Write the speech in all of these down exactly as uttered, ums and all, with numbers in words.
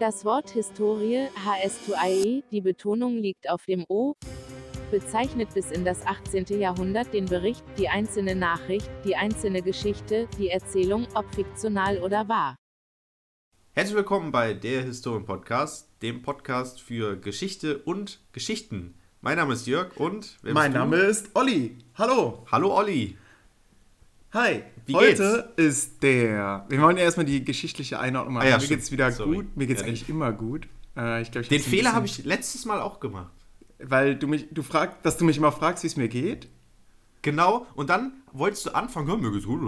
Das Wort Historie, H S zwei E, die Betonung liegt auf dem O, bezeichnet bis in das achtzehnte Jahrhundert den Bericht, die einzelne Nachricht, die einzelne Geschichte, die Erzählung, ob fiktional oder wahr. Herzlich willkommen bei der Historien Podcast, dem Podcast für Geschichte und Geschichten. Mein Name ist Jörg und... Mein Name ist Olli. Hallo. Hallo Olli. Hi. Wie heute geht's? Ist der... Wir wollen ja erstmal die geschichtliche Einordnung machen. Ah, ja, mir geht's wieder Sorry. gut. Mir geht's ja, eigentlich nicht. immer gut. Äh, ich glaub, ich Den Fehler habe ich letztes Mal auch gemacht. Weil du mich, du fragst, dass du mich immer fragst, wie es mir geht. Genau, und dann wolltest du anfangen, mir geht's gut,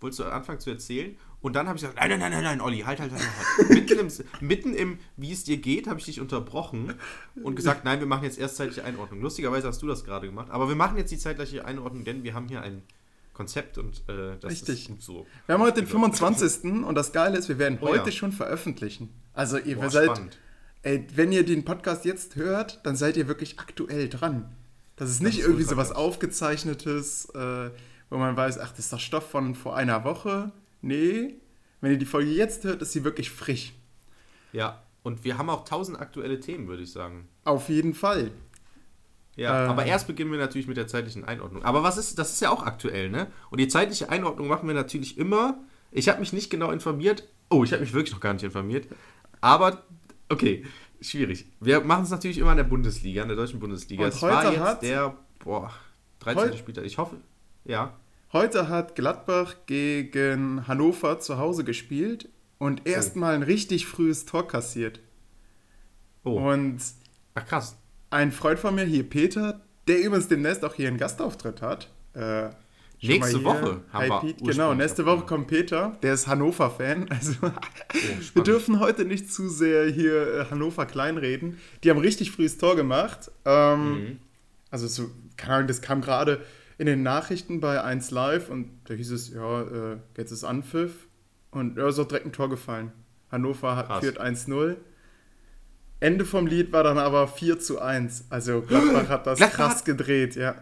wolltest du anfangen zu erzählen und dann habe ich gesagt, nein, nein, nein, nein, nein, Olli, halt, halt, halt, halt. mitten, im, mitten im, wie es dir geht, habe ich dich unterbrochen und gesagt, nein, wir machen jetzt erst zeitliche Einordnung. Lustigerweise hast du das gerade gemacht, aber wir machen jetzt die zeitliche Einordnung, denn wir haben hier ein Konzept und äh, das Richtig. ist so. Wir haben heute den fünfundzwanzigsten und das Geile ist, wir werden heute oh, ja. schon veröffentlichen. Also ihr Boah, seid... Spannend. Ey, wenn ihr den Podcast jetzt hört, dann seid ihr wirklich aktuell dran. Das ist nicht das ist irgendwie so was Aufgezeichnetes, äh, wo man weiß, ach, das ist doch Stoff von vor einer Woche. Nee, wenn ihr die Folge jetzt hört, ist sie wirklich frisch. Ja, und wir haben auch tausend aktuelle Themen, würde ich sagen. Auf jeden Fall. Ja, äh, aber erst beginnen wir natürlich mit der zeitlichen Einordnung. Aber was ist, das ist ja auch aktuell, ne? Und die zeitliche Einordnung machen wir natürlich immer. Ich habe mich nicht genau informiert. Oh, ich habe mich wirklich noch gar nicht informiert. Aber... Okay, schwierig. Wir machen es natürlich immer in der Bundesliga, in der deutschen Bundesliga. Es war jetzt hat, der, boah, dreizehnte Spieltag. Ich hoffe, ja. Heute hat Gladbach gegen Hannover zu Hause gespielt und erstmal oh. ein richtig frühes Tor kassiert. Oh. Und Ach, krass. Ein Freund von mir, hier Peter, der übrigens demnächst auch hier einen Gastauftritt hat. Äh, Nächste Woche haben wir Pete, Genau, nächste Woche kommt Peter, der ist Hannover-Fan. Also oh, wir dürfen heute nicht zu sehr hier Hannover kleinreden. Die haben richtig frühes Tor gemacht. Ähm, mhm. Also so, keine Ahnung, das kam gerade in den Nachrichten bei eins Live und da hieß es, ja, äh, jetzt ist Anpfiff. Und ja, ist auch direkt ein Tor gefallen. Hannover hat, führt eins null. Ende vom Lied war dann aber vier zu eins. Also Gladbach hat das Gladbach. krass gedreht, ja.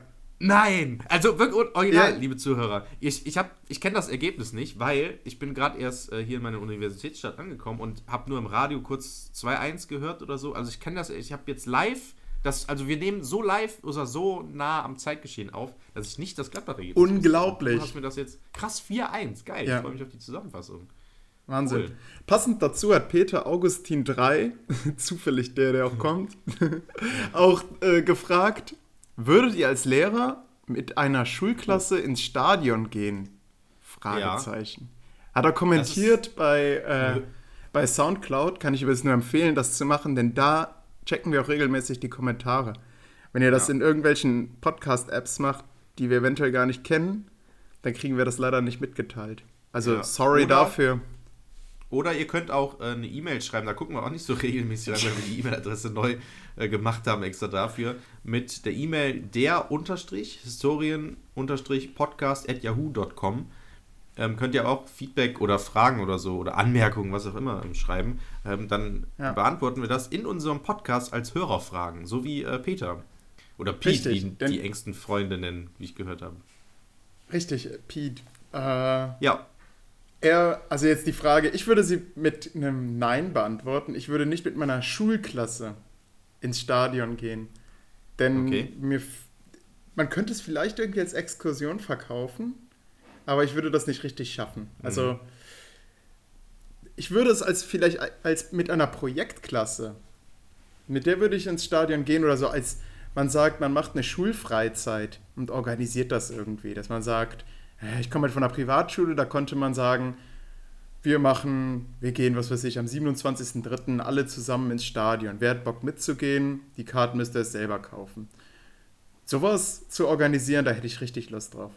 Nein, also wirklich original, ja. liebe Zuhörer. Ich, ich, ich kenne das Ergebnis nicht, weil ich bin gerade erst äh, hier in meiner Universitätsstadt angekommen und habe nur im Radio kurz zwei eins gehört oder so. Also ich kenne das, ich habe jetzt live, das, also wir nehmen so live oder so nah am Zeitgeschehen auf, dass ich nicht das Gladbach-Ergebnis habe. Unglaublich. Du hast mir das jetzt, krass, vier eins, geil, ja. Ich freue mich auf die Zusammenfassung. Wahnsinn. Cool. Passend dazu hat Peter Augustin drei, zufällig der, der auch kommt, auch äh, gefragt... Würdet ihr als Lehrer mit einer Schulklasse ins Stadion gehen? Fragezeichen. Ja. Hat er kommentiert bei, äh, bei Soundcloud, kann ich übrigens nur empfehlen, das zu machen, denn da checken wir auch regelmäßig die Kommentare. Wenn ihr das ja. in irgendwelchen Podcast-Apps macht, die wir eventuell gar nicht kennen, dann kriegen wir das leider nicht mitgeteilt. Also ja. sorry Oder dafür. Oder ihr könnt auch eine E-Mail schreiben, da gucken wir auch nicht so regelmäßig rein, weil wir die E-Mail-Adresse neu äh, gemacht haben, extra dafür, mit der E-Mail der unterstrich historien unterstrich podcast at yahoo.com ähm, könnt ihr auch Feedback oder Fragen oder so oder Anmerkungen, was auch immer, ähm, schreiben. Ähm, dann ja. beantworten wir das in unserem Podcast als Hörerfragen, so wie äh, Peter oder Pete, Richtig, die, die engsten Freunde nennen, wie ich gehört habe. Richtig, Pete. Äh, ja. Er, also jetzt die Frage, ich würde sie mit einem Nein beantworten. Ich würde nicht mit meiner Schulklasse ins Stadion gehen. Denn okay. mir, man könnte es vielleicht irgendwie als Exkursion verkaufen, aber ich würde das nicht richtig schaffen. Also mhm. ich würde es als vielleicht als mit einer Projektklasse, mit der würde ich ins Stadion gehen oder so, als man sagt, man macht eine Schulfreizeit und organisiert das irgendwie, dass man sagt, ich komme halt von einer Privatschule, da konnte man sagen, wir machen, wir gehen, was weiß ich, am siebenundzwanzigsten dritten alle zusammen ins Stadion. Wer hat Bock mitzugehen? Die Karten müsst ihr es selber kaufen. Sowas zu organisieren, da hätte ich richtig Lust drauf.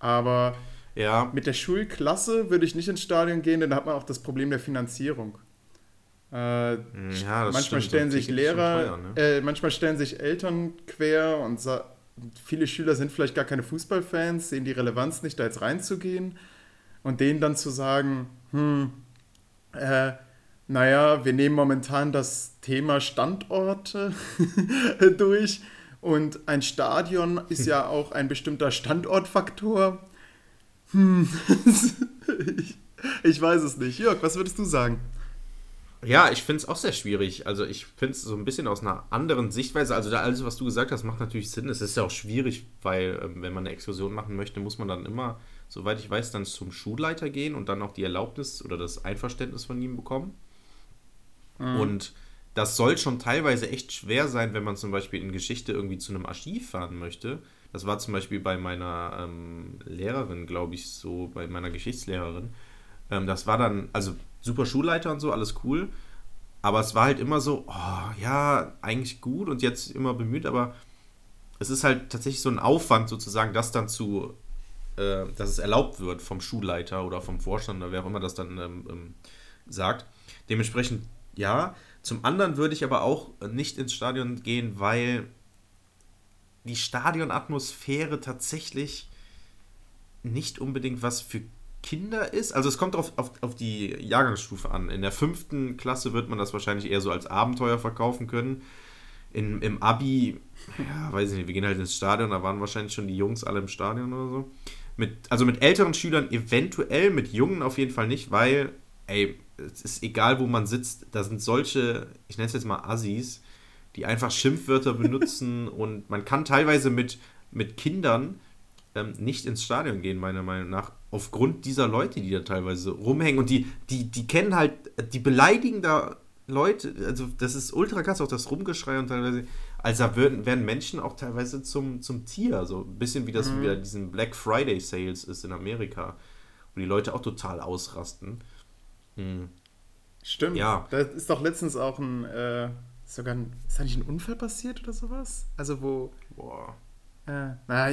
Aber ja. mit der Schulklasse würde ich nicht ins Stadion gehen, denn da hat man auch das Problem der Finanzierung. Äh, ja, das manchmal stimmt. stellen sich Lehrer, teuer, ne? äh, manchmal stellen sich Eltern quer und sagen, viele Schüler sind vielleicht gar keine Fußballfans, sehen die Relevanz nicht, da jetzt reinzugehen und denen dann zu sagen, hm, äh, naja, wir nehmen momentan das Thema Standorte durch und ein Stadion ist ja auch ein bestimmter Standortfaktor. Hm, ich, ich weiß es nicht. Jörg, was würdest du sagen? Ja, ich finde es auch sehr schwierig. Also ich finde es so ein bisschen aus einer anderen Sichtweise. Also da alles, was du gesagt hast, macht natürlich Sinn. Es ist ja auch schwierig, weil ähm, wenn man eine Exkursion machen möchte, muss man dann immer, soweit ich weiß, dann zum Schulleiter gehen und dann auch die Erlaubnis oder das Einverständnis von ihm bekommen. Mhm. Und das soll schon teilweise echt schwer sein, wenn man zum Beispiel in Geschichte irgendwie zu einem Archiv fahren möchte. Das war zum Beispiel bei meiner ähm, Lehrerin, glaube ich, so, bei meiner Geschichtslehrerin. Ähm, das war dann, also super Schulleiter und so, alles cool. Aber es war halt immer so, oh, ja, eigentlich gut und jetzt immer bemüht, aber es ist halt tatsächlich so ein Aufwand sozusagen, das dann zu, äh, dass es erlaubt wird vom Schulleiter oder vom Vorstand oder wer auch immer das dann ähm, ähm, sagt. Dementsprechend, ja. Zum anderen würde ich aber auch nicht ins Stadion gehen, weil die Stadionatmosphäre tatsächlich nicht unbedingt was für Kinder ist. Also es kommt auf, auf, auf die Jahrgangsstufe an. In der fünften Klasse wird man das wahrscheinlich eher so als Abenteuer verkaufen können. In, Im Abi, ja, weiß ich nicht, wir gehen halt ins Stadion, da waren wahrscheinlich schon die Jungs alle im Stadion oder so. Mit, also mit älteren Schülern eventuell, mit Jungen auf jeden Fall nicht, weil, ey, es ist egal, wo man sitzt, da sind solche, ich nenne es jetzt mal Assis, die einfach Schimpfwörter benutzen und man kann teilweise mit, mit Kindern ähm, nicht ins Stadion gehen, meiner Meinung nach, aufgrund dieser Leute, die da teilweise rumhängen und die, die, die kennen halt, die beleidigen da Leute, also das ist ultra krass, auch das Rumgeschrei und teilweise, also da werden, werden Menschen auch teilweise zum, zum Tier, so ein bisschen wie das mhm. wieder diesen Black Friday Sales ist in Amerika, wo die Leute auch total ausrasten. Mhm. Stimmt, ja. Da ist doch letztens auch ein, äh, sogar ein, ist da nicht ein Unfall passiert oder sowas? Also wo, boah, äh, na,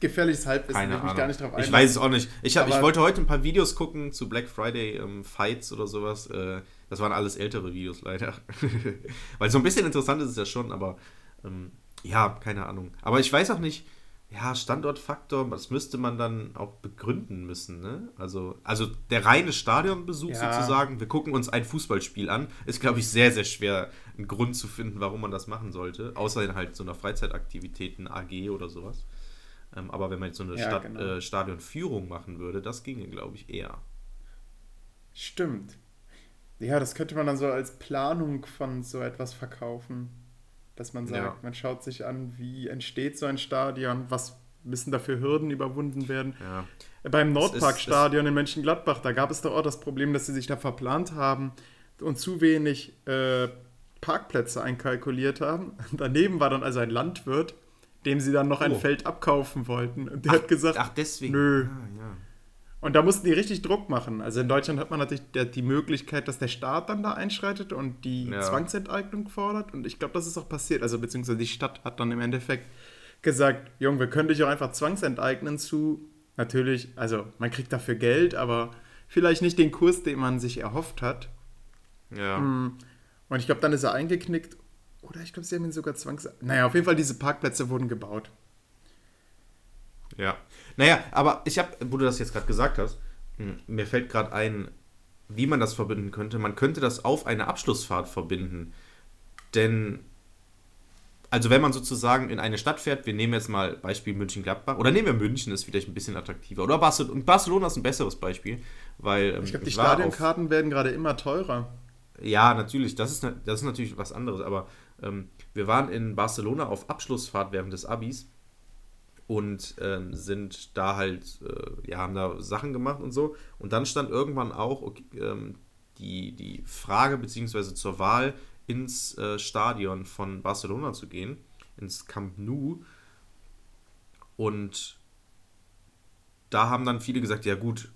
gefährliches Halbwissen, ich mich gar nicht drauf einlassen. Ich weiß es auch nicht. Ich, hab, ich wollte heute ein paar Videos gucken zu Black Friday ähm, Fights oder sowas. Äh, das waren alles ältere Videos leider. Weil so ein bisschen interessant ist es ja schon, aber ähm, ja, keine Ahnung. Aber ich weiß auch nicht, ja, Standortfaktor, das müsste man dann auch begründen müssen, ne? Also, also der reine Stadionbesuch ja. sozusagen, wir gucken uns ein Fußballspiel an, ist, glaube ich, sehr, sehr schwer, einen Grund zu finden, warum man das machen sollte. Außer in halt so einer Freizeitaktivitäten A G oder sowas. Ähm, aber wenn man jetzt so eine ja, Stadt, genau. äh, Stadionführung machen würde, das ginge, glaube ich, eher. Stimmt. Ja, das könnte man dann so als Planung von so etwas verkaufen. Dass man sagt, ja. man schaut sich an, wie entsteht so ein Stadion, was müssen dafür Hürden überwunden werden. Ja. Beim Nordparkstadion in Mönchengladbach, da gab es doch auch das Problem, dass sie sich da verplant haben und zu wenig äh, Parkplätze einkalkuliert haben. Daneben war dann also ein Landwirt, dem sie dann noch oh. ein Feld abkaufen wollten. Und der ach, hat gesagt, ach deswegen. Nö. Ah, ja. Und da mussten die richtig Druck machen. Also in Deutschland hat man natürlich die Möglichkeit, dass der Staat dann da einschreitet und die ja. Zwangsenteignung fordert. Und ich glaube, das ist auch passiert. Also beziehungsweise die Stadt hat dann im Endeffekt gesagt, Junge, wir können dich auch einfach zwangsenteignen zu. Natürlich, also man kriegt dafür Geld, aber vielleicht nicht den Kurs, den man sich erhofft hat. Ja. Und ich glaube, dann ist er eingeknickt. Oder ich glaube, sie haben ihn sogar zwangs... Naja, auf jeden Fall, diese Parkplätze wurden gebaut. Ja, naja, aber ich habe, wo du das jetzt gerade gesagt hast, mir fällt gerade ein, wie man das verbinden könnte. Man könnte das auf eine Abschlussfahrt verbinden, denn, also wenn man sozusagen in eine Stadt fährt, wir nehmen jetzt mal Beispiel München-Gladbach, oder nehmen wir München, ist vielleicht ein bisschen attraktiver, oder Barcelona, Barcelona ist ein besseres Beispiel, weil... Ähm, ich glaube, die ich Stadionkarten auf, werden gerade immer teurer. Ja, natürlich, das ist, das ist natürlich was anderes, aber ähm, wir waren in Barcelona auf Abschlussfahrt während des Abis, und ähm, sind da halt, äh, ja, haben da Sachen gemacht und so. Und dann stand irgendwann auch okay, ähm, die, die Frage, beziehungsweise zur Wahl, ins äh, Stadion von Barcelona zu gehen, ins Camp Nou. Und da haben dann viele gesagt, ja gut,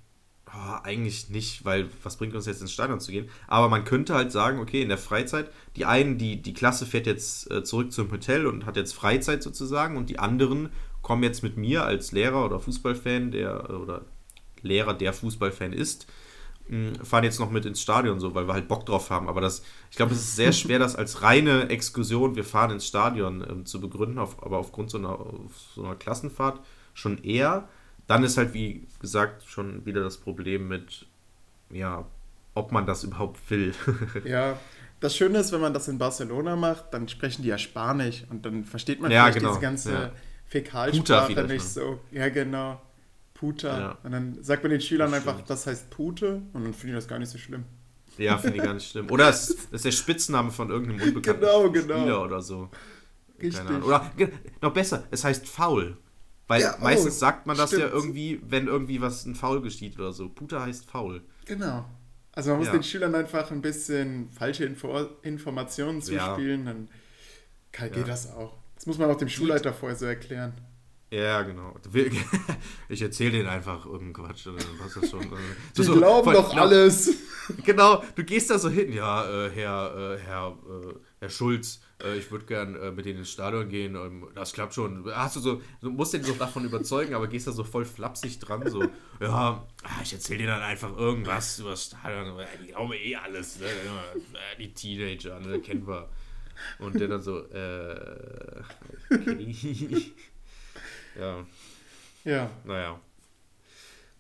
oh, eigentlich nicht, weil was bringt uns jetzt ins Stadion zu gehen? Aber man könnte halt sagen, okay, in der Freizeit, die einen, die, die Klasse fährt jetzt äh, zurück zum Hotel und hat jetzt Freizeit sozusagen und die anderen kommen jetzt mit mir als Lehrer oder Fußballfan, der oder Lehrer, der Fußballfan ist, fahren jetzt noch mit ins Stadion so, weil wir halt Bock drauf haben. Aber das, ich glaube, es ist sehr schwer, das als reine Exkursion, wir fahren ins Stadion, ähm, zu begründen, auf, aber aufgrund so einer, auf so einer Klassenfahrt schon eher. Dann ist halt, wie gesagt, schon wieder das Problem mit, ja, ob man das überhaupt will. Ja, das Schöne ist, wenn man das in Barcelona macht, dann sprechen die ja Spanisch und dann versteht man ja genau, diese ganze... Ja. Fäkalsprache nicht, ne? So. Ja, genau. Puta. Ja. Und dann sagt man den Schülern das einfach, das heißt Pute. Und dann finde ich das gar nicht so schlimm. Ja, finde ich gar nicht schlimm. Oder es ist, ist der Spitzname von irgendeinem unbekannten genau, genau. Spieler oder so. Richtig. Oder noch besser, es heißt Foul. Weil ja, oh, meistens sagt man das stimmt. ja irgendwie, wenn irgendwie was ein Foul geschieht oder so. Puta heißt Foul. Genau. Also man muss ja. den Schülern einfach ein bisschen falsche Info- Informationen zuspielen, ja. dann geht ja. das auch. Das muss man auch dem Schulleiter vorher so erklären. Ja, genau. Ich erzähle denen einfach irgendeinen Quatsch. Dann passt das schon. Die so, glauben voll, doch genau, alles. Genau, du gehst da so hin. Ja, äh, Herr, äh, Herr, äh, Herr Schulz, äh, ich würde gern äh, mit denen ins Stadion gehen. Ähm, das klappt schon. Hast du so, du musst den so davon überzeugen, aber gehst da so voll flapsig dran. So, ja, ich erzähle denen dann einfach irgendwas über das Stadion. Die glauben eh alles. Ne? Die Teenager, ne? Kennen wir. Und der dann so, äh, okay. Ja. Ja. Naja.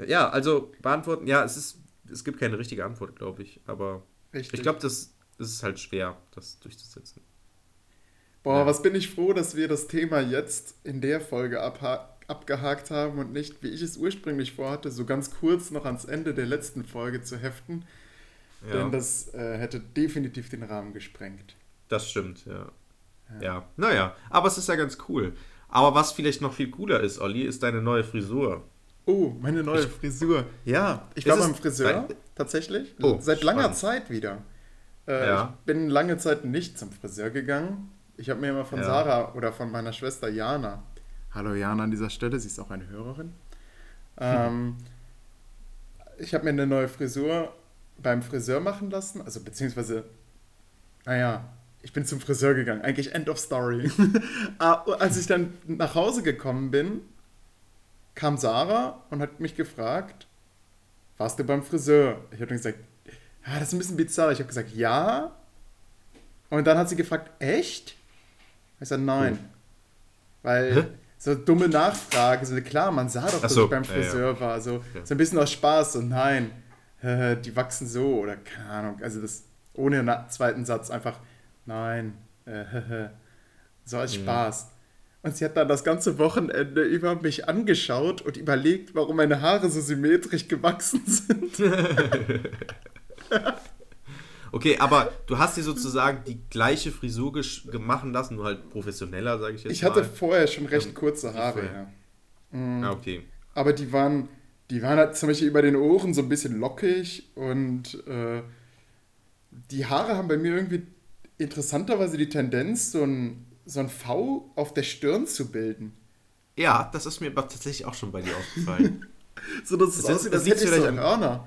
Ja, also beantworten, ja, es ist, es gibt keine richtige Antwort, glaube ich, aber richtig. Ich glaube, das, das ist halt schwer, das durchzusetzen. Boah, ja. Was bin ich froh, dass wir das Thema jetzt in der Folge abha- abgehakt haben und nicht, wie ich es ursprünglich vorhatte, so ganz kurz noch ans Ende der letzten Folge zu heften, ja. denn das äh, hätte definitiv den Rahmen gesprengt. Das stimmt, ja. Ja. ja. Naja, aber es ist ja ganz cool. Aber was vielleicht noch viel cooler ist, Olli, ist deine neue Frisur. Oh, meine neue ich, Frisur. Ja. Ich war beim Friseur, dein... tatsächlich. Oh, seit spannend. langer Zeit wieder. Äh, ja. Ich bin lange Zeit nicht zum Friseur gegangen. Ich habe mir immer von ja. Sarah oder von meiner Schwester Jana. Hallo Jana an dieser Stelle, sie ist auch eine Hörerin. Ähm, hm. Ich habe mir eine neue Frisur beim Friseur machen lassen. Also beziehungsweise, naja, ich bin zum Friseur gegangen. Eigentlich end of story. Als ich dann nach Hause gekommen bin, kam Sarah und hat mich gefragt, warst du beim Friseur? Ich habe dann gesagt, ja, das ist ein bisschen bizarr. Ich habe gesagt, ja. Und dann hat sie gefragt, echt? Ich sagte, nein. Hm. Weil Hä? so dumme Nachfrage, so klar, man sah doch, dass so, ich beim Friseur ja, ja. war. So, ja. so ein bisschen aus Spaß, so nein, die wachsen so oder keine Ahnung. Also das ohne einen zweiten Satz einfach... Nein, äh, so als Spaß. Und sie hat dann das ganze Wochenende über mich angeschaut und überlegt, warum meine Haare so symmetrisch gewachsen sind. Okay, aber du hast dir sozusagen die gleiche Frisur gesch- machen lassen, nur halt professioneller, sage ich jetzt mal. Ich hatte mal. vorher schon recht ähm, kurze Haare, ja. Mhm. Ah, okay. Aber die waren, die waren halt zum Beispiel über den Ohren so ein bisschen lockig und äh, die Haare haben bei mir irgendwie... interessanterweise die Tendenz, so ein, so ein V auf der Stirn zu bilden. Ja, das ist mir aber tatsächlich auch schon bei dir aufgefallen. So, dass es aussieht, als hätte ich so einen Hörner.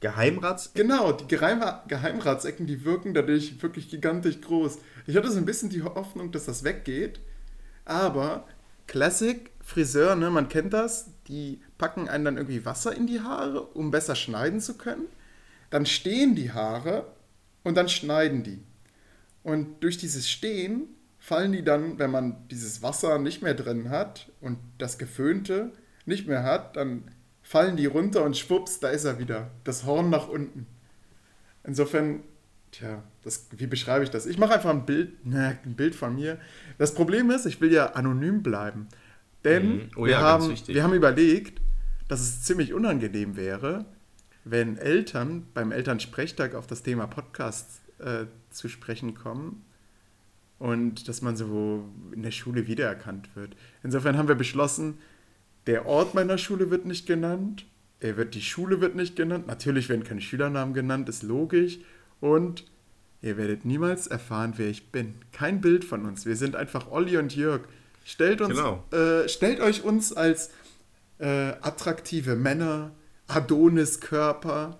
Geheimratsecken? Genau, die Geheimra- Geheimratsecken, die wirken dadurch wirklich gigantisch groß. Ich hatte so ein bisschen die Hoffnung, dass das weggeht, aber Classic Friseur, ne, man kennt das, die packen einen dann irgendwie Wasser in die Haare, um besser schneiden zu können. Dann stehen die Haare und dann schneiden die. Und durch dieses Stehen fallen die dann, wenn man dieses Wasser nicht mehr drin hat und das Geföhnte nicht mehr hat, dann fallen die runter und schwupps, da ist er wieder. Das Horn nach unten. Insofern, tja, das, wie beschreibe ich das? Ich mache einfach ein Bild, ne, ein Bild von mir. Das Problem ist, ich will ja anonym bleiben. Denn oh ja, wir haben, wir haben überlegt, dass es ziemlich unangenehm wäre, wenn Eltern beim Elternsprechtag auf das Thema Podcasts äh, zu sprechen kommen und dass man so in der Schule wiedererkannt wird. Insofern haben wir beschlossen, der Ort meiner Schule wird nicht genannt, er wird, die Schule wird nicht genannt, natürlich werden keine Schülernamen genannt, ist logisch, und ihr werdet niemals erfahren, wer ich bin. Kein Bild von uns, wir sind einfach Olli und Jörg. Stellt, uns, genau. äh, stellt euch uns als äh, attraktive Männer, Adonis-Körper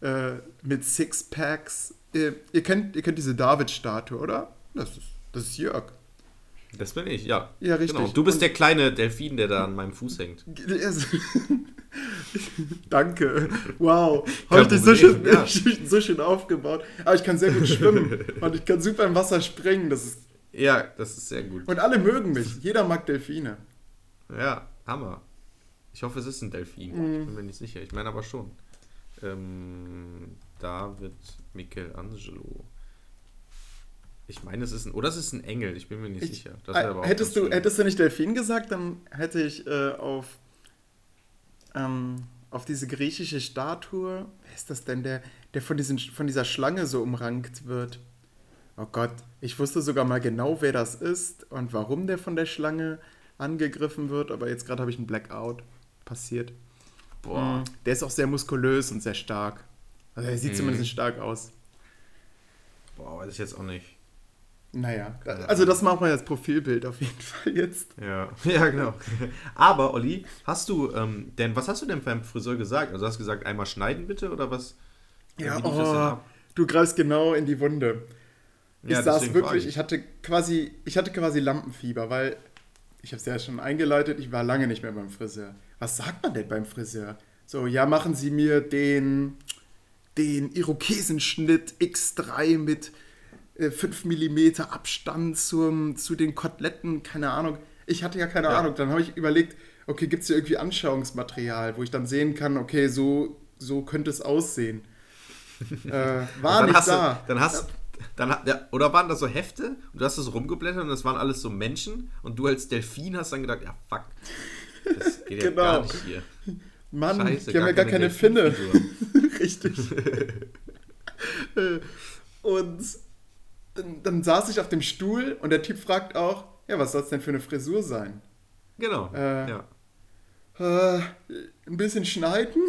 äh, mit Sixpacks. Ihr, ihr, kennt, ihr kennt diese David-Statue, oder? Das ist, das ist Jörg. Das bin ich, ja. Ja, richtig. Genau. Du bist und der kleine Delfin, der da an meinem Fuß hängt. Danke. Wow. Heute so schön, ja. so schön aufgebaut. Aber ich kann sehr gut schwimmen. Und ich kann super im Wasser springen. Das ist ja, das ist sehr gut. Und alle mögen mich. Jeder mag Delfine. Ja, Hammer. Ich hoffe, es ist ein Delfin. Mhm. Ich bin mir nicht sicher. Ich meine aber schon. Ähm, David Michelangelo. Ich meine, es ist ein... Oder es ist ein Engel. Ich bin mir nicht ich, sicher. Das äh, aber auch hättest, du, hättest du nicht Delfin gesagt, dann hätte ich äh, auf ähm, auf diese griechische Statue. Wer ist das denn, der, der von, diesen, von dieser Schlange so umrankt wird? Oh Gott, ich wusste sogar mal genau, wer das ist und warum der von der Schlange angegriffen wird, aber jetzt gerade habe ich einen Blackout passiert. Boah. Der ist auch sehr muskulös und sehr stark. Also er sieht mhm. zumindest stark aus. Boah, weiß ich jetzt auch nicht. Naja, also das machen wir als Profilbild auf jeden Fall jetzt. Ja, ja genau. Aber Olli, hast du ähm, denn, was hast du denn beim Friseur gesagt? Also hast du gesagt, einmal schneiden bitte oder was? Ja, wie lief das denn ab? Du greifst genau in die Wunde. Ich ja, saß wirklich, ich. ich hatte quasi, ich hatte quasi Lampenfieber, weil, ich habe es ja schon eingeleitet, ich war lange nicht mehr beim Friseur. Was sagt man denn beim Friseur? So, ja, machen Sie mir den, den Irokesenschnitt X drei mit äh, fünf Millimeter Abstand zum, zu den Koteletten, keine Ahnung. Ich hatte ja keine ja. Ahnung, dann habe ich überlegt, okay, gibt es hier irgendwie Anschauungsmaterial, wo ich dann sehen kann, okay, so, so könnte es aussehen. äh, war nicht da. Du, dann hast du... Dann, ja, oder waren da so Hefte und du hast das rumgeblättert und das waren alles so Menschen und du als Delfin hast dann gedacht, ja fuck, das geht genau. ja gar nicht hier. Mann, Scheiße, die haben ja gar keine, keine Finne. Richtig. Und dann, dann saß ich auf dem Stuhl und der Typ fragt auch, ja, was soll es denn für eine Frisur sein? Genau, äh, ja. Äh, ein bisschen schneiden.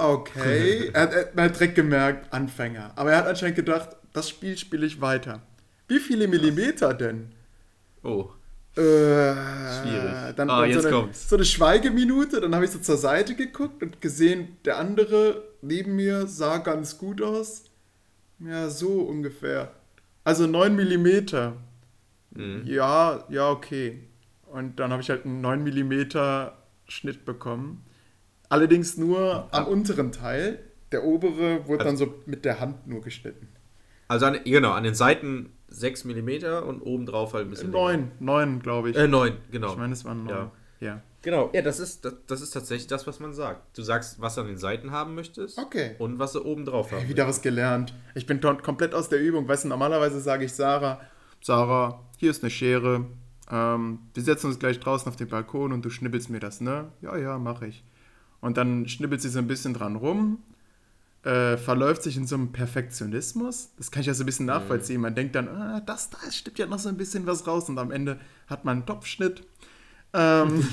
Okay, er, er, man hat direkt gemerkt, Anfänger. Aber er hat anscheinend gedacht, das Spiel spiele ich weiter. Wie viele Millimeter denn? Oh. Äh, Schwierig. Dann, ah, dann jetzt so eine, kommt's. So eine Schweigeminute, dann habe ich so zur Seite geguckt und gesehen, der andere neben mir sah ganz gut aus. Ja, so ungefähr. Also neun Millimeter. Mhm. Ja, ja, okay. Und dann habe ich halt einen neun Millimeter Schnitt bekommen. Allerdings nur am unteren Teil. Der obere wurde also, dann so mit der Hand nur geschnitten. Also an, genau, an den Seiten sechs Millimeter und obendrauf halt ein bisschen neun, neun glaube ich. Äh, neun, genau. Ich meine, es waren neun. Ja. ja. Genau, ja, das ist, das, das ist tatsächlich das, was man sagt. Du sagst, was du an den Seiten haben möchtest okay. und was du obendrauf haben hey, wieder möchtest. Was gelernt. Ich bin komplett aus der Übung. Weißt du, normalerweise sage ich Sarah, Sarah, hier ist eine Schere. Ähm, wir setzen uns gleich draußen auf den Balkon und du schnibbelst mir das, ne? Ja, ja, mache ich. Und dann schnibbelt sie so ein bisschen dran rum, äh, verläuft sich in so einem Perfektionismus. Das kann ich ja so ein bisschen nachvollziehen. Man denkt dann, ah, das da stimmt ja noch so ein bisschen was raus. Und am Ende hat man einen Topfschnitt. Ähm,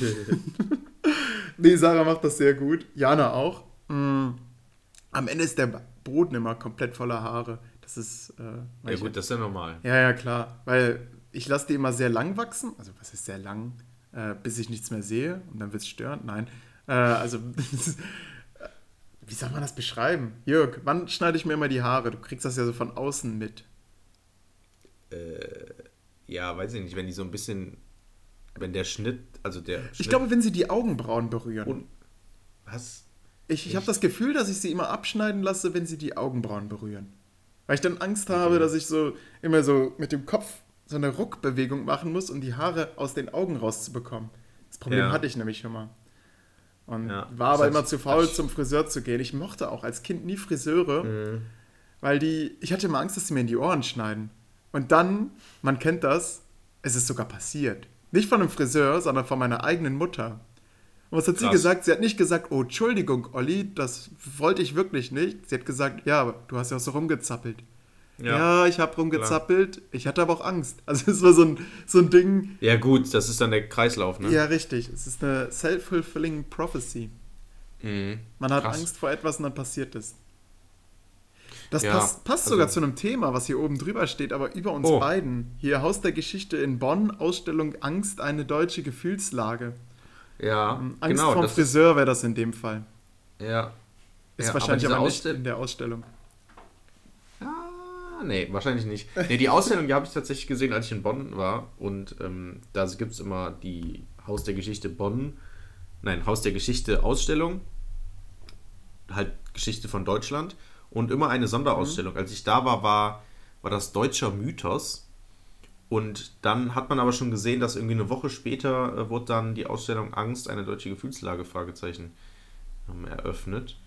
nee, Sarah macht das sehr gut. Jana auch. Mhm. Am Ende ist der Boden immer komplett voller Haare. Das ist... Äh, ja gut, ich, das ist ja normal. Ja, ja, klar. Weil ich lasse die immer sehr lang wachsen. Also was ist sehr lang? Äh, bis ich nichts mehr sehe. Und dann wird es störend. Nein. Also, wie soll man das beschreiben? Jörg, wann schneide ich mir immer die Haare? Du kriegst das ja so von außen mit. Äh, ja, weiß ich nicht, wenn die so ein bisschen, wenn der Schnitt, also der Schnitt ich glaube, wenn sie die Augenbrauen berühren. Und, was? Ich, ich habe das Gefühl, dass ich sie immer abschneiden lasse, wenn sie die Augenbrauen berühren. Weil ich dann Angst okay. habe, dass ich so immer so mit dem Kopf so eine Ruckbewegung machen muss, um die Haare aus den Augen rauszubekommen. Das Problem ja. hatte ich nämlich schon mal. Und ja, war aber immer zu faul, zum Friseur zu gehen. Ich mochte auch als Kind nie Friseure, mhm. weil die, ich hatte immer Angst, dass sie mir in die Ohren schneiden. Und dann, man kennt das, es ist sogar passiert. Nicht von einem Friseur, sondern von meiner eigenen Mutter. Und was hat Krass. sie gesagt? Sie hat nicht gesagt, oh, Entschuldigung, Olli, das wollte ich wirklich nicht. Sie hat gesagt, ja, du hast ja auch so rumgezappelt. Ja, ja ich habe rumgezappelt, klar. ich hatte aber auch Angst. Also es war so ein, so ein Ding. Ja gut, das ist dann der Kreislauf, ne? Ja, richtig. Es ist eine self-fulfilling prophecy. Mhm. Man hat Krass. Angst vor etwas und dann passiert es. Das ja, passt, passt also sogar zu einem Thema, was hier oben drüber steht, aber über uns oh. beiden. Hier, Haus der Geschichte in Bonn, Ausstellung Angst, eine deutsche Gefühlslage. Ja, ähm, Angst genau, vom Friseur wäre das in dem Fall. Ja. Ist ja, wahrscheinlich aber, aber Ausst- in der Ausstellung. Nee, wahrscheinlich nicht. Nee, die Ausstellung, die habe ich tatsächlich gesehen, als ich in Bonn war. Und ähm, da gibt es immer die Haus der Geschichte Bonn. Nein, Haus der Geschichte Ausstellung. Halt Geschichte von Deutschland. Und immer eine Sonderausstellung. Mhm. Als ich da war, war, war das deutscher Mythos. Und dann hat man aber schon gesehen, dass irgendwie eine Woche später äh, wurde dann die Ausstellung Angst, eine deutsche Gefühlslage, Fragezeichen, ähm, eröffnet.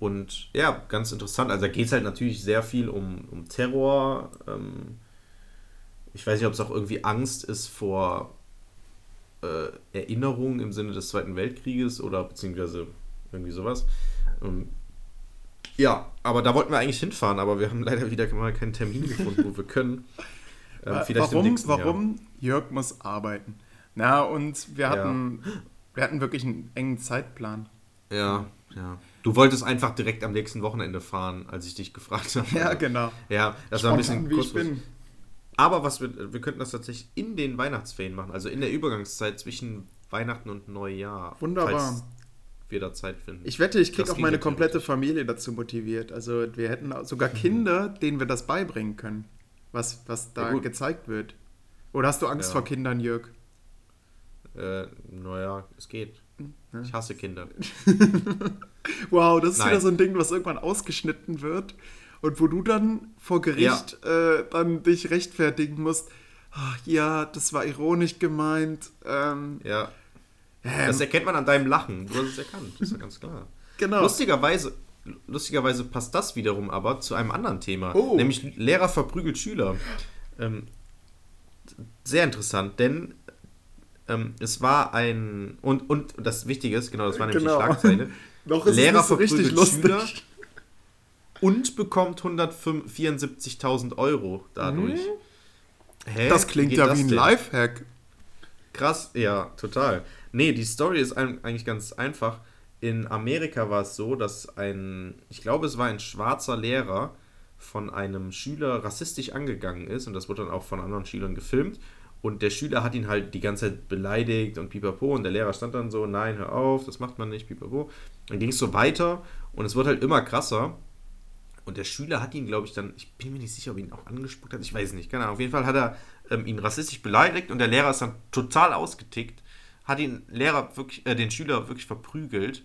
Und ja, ganz interessant. Also da geht es halt natürlich sehr viel um, um Terror. Ähm, ich weiß nicht, ob es auch irgendwie Angst ist vor äh, Erinnerungen im Sinne des Zweiten Weltkrieges oder beziehungsweise irgendwie sowas. Ähm, ja, aber da wollten wir eigentlich hinfahren, aber wir haben leider wieder mal keinen Termin gefunden, wo wir können. Ähm, vielleicht warum im nächsten Jahr. Warum? Jörg muss arbeiten. Na, und wir hatten, ja. wir hatten wirklich einen engen Zeitplan. Ja, ja. Du wolltest einfach direkt am nächsten Wochenende fahren, als ich dich gefragt habe. Ja, genau. Ja, das Spontan, war ein bisschen wie kurz, ich bin. Aber was wir, wir könnten das tatsächlich in den Weihnachtsferien machen, also in der Übergangszeit zwischen Weihnachten und Neujahr. Wunderbar. Falls wir da Zeit finden. Ich wette, ich kriege auch meine komplette Familie dazu motiviert. Also wir hätten sogar Kinder, denen wir das beibringen können, was, was da ja, gezeigt wird. Oder hast du Angst ja. vor Kindern, Jörg? Äh, naja, es geht. Ich hasse Kinder. Wow, das ist Nein. wieder so ein Ding, was irgendwann ausgeschnitten wird und wo du dann vor Gericht ja. äh, dann dich rechtfertigen musst. Ach, ja, das war ironisch gemeint. Ähm, ja. Ähm. Das erkennt man an deinem Lachen. Du hast es erkannt, das ist ja ganz klar. Genau. Lustigerweise, lustigerweise passt das wiederum aber zu einem anderen Thema, oh. nämlich Lehrer verprügelt Schüler. Ähm, sehr interessant, denn Ähm, es war ein... Und, und das Wichtige ist, genau, das war nämlich genau. die Schlagzeile. Doch, es Lehrer verprügelt richtig lustig. Schüler und bekommt hundertvierundsiebzigtausend Euro dadurch. Mhm. Hä? Das klingt wie ja wie ein denn? Lifehack. Krass, ja, total. Nee, die Story ist eigentlich ganz einfach. In Amerika war es so, dass ein... Ich glaube, es war ein schwarzer Lehrer von einem Schüler rassistisch angegangen ist und das wurde dann auch von anderen Schülern gefilmt. Und der Schüler hat ihn halt die ganze Zeit beleidigt und pipapo. Und der Lehrer stand dann so, nein, hör auf, das macht man nicht, pipapo. Dann ging es so weiter und es wurde halt immer krasser. Und der Schüler hat ihn, glaube ich, dann, ich bin mir nicht sicher, ob ihn auch angespuckt hat, ich weiß nicht, keine Ahnung. Auf jeden Fall hat er ähm, ihn rassistisch beleidigt und der Lehrer ist dann total ausgetickt, hat ihn Lehrer wirklich, äh, den Schüler wirklich verprügelt.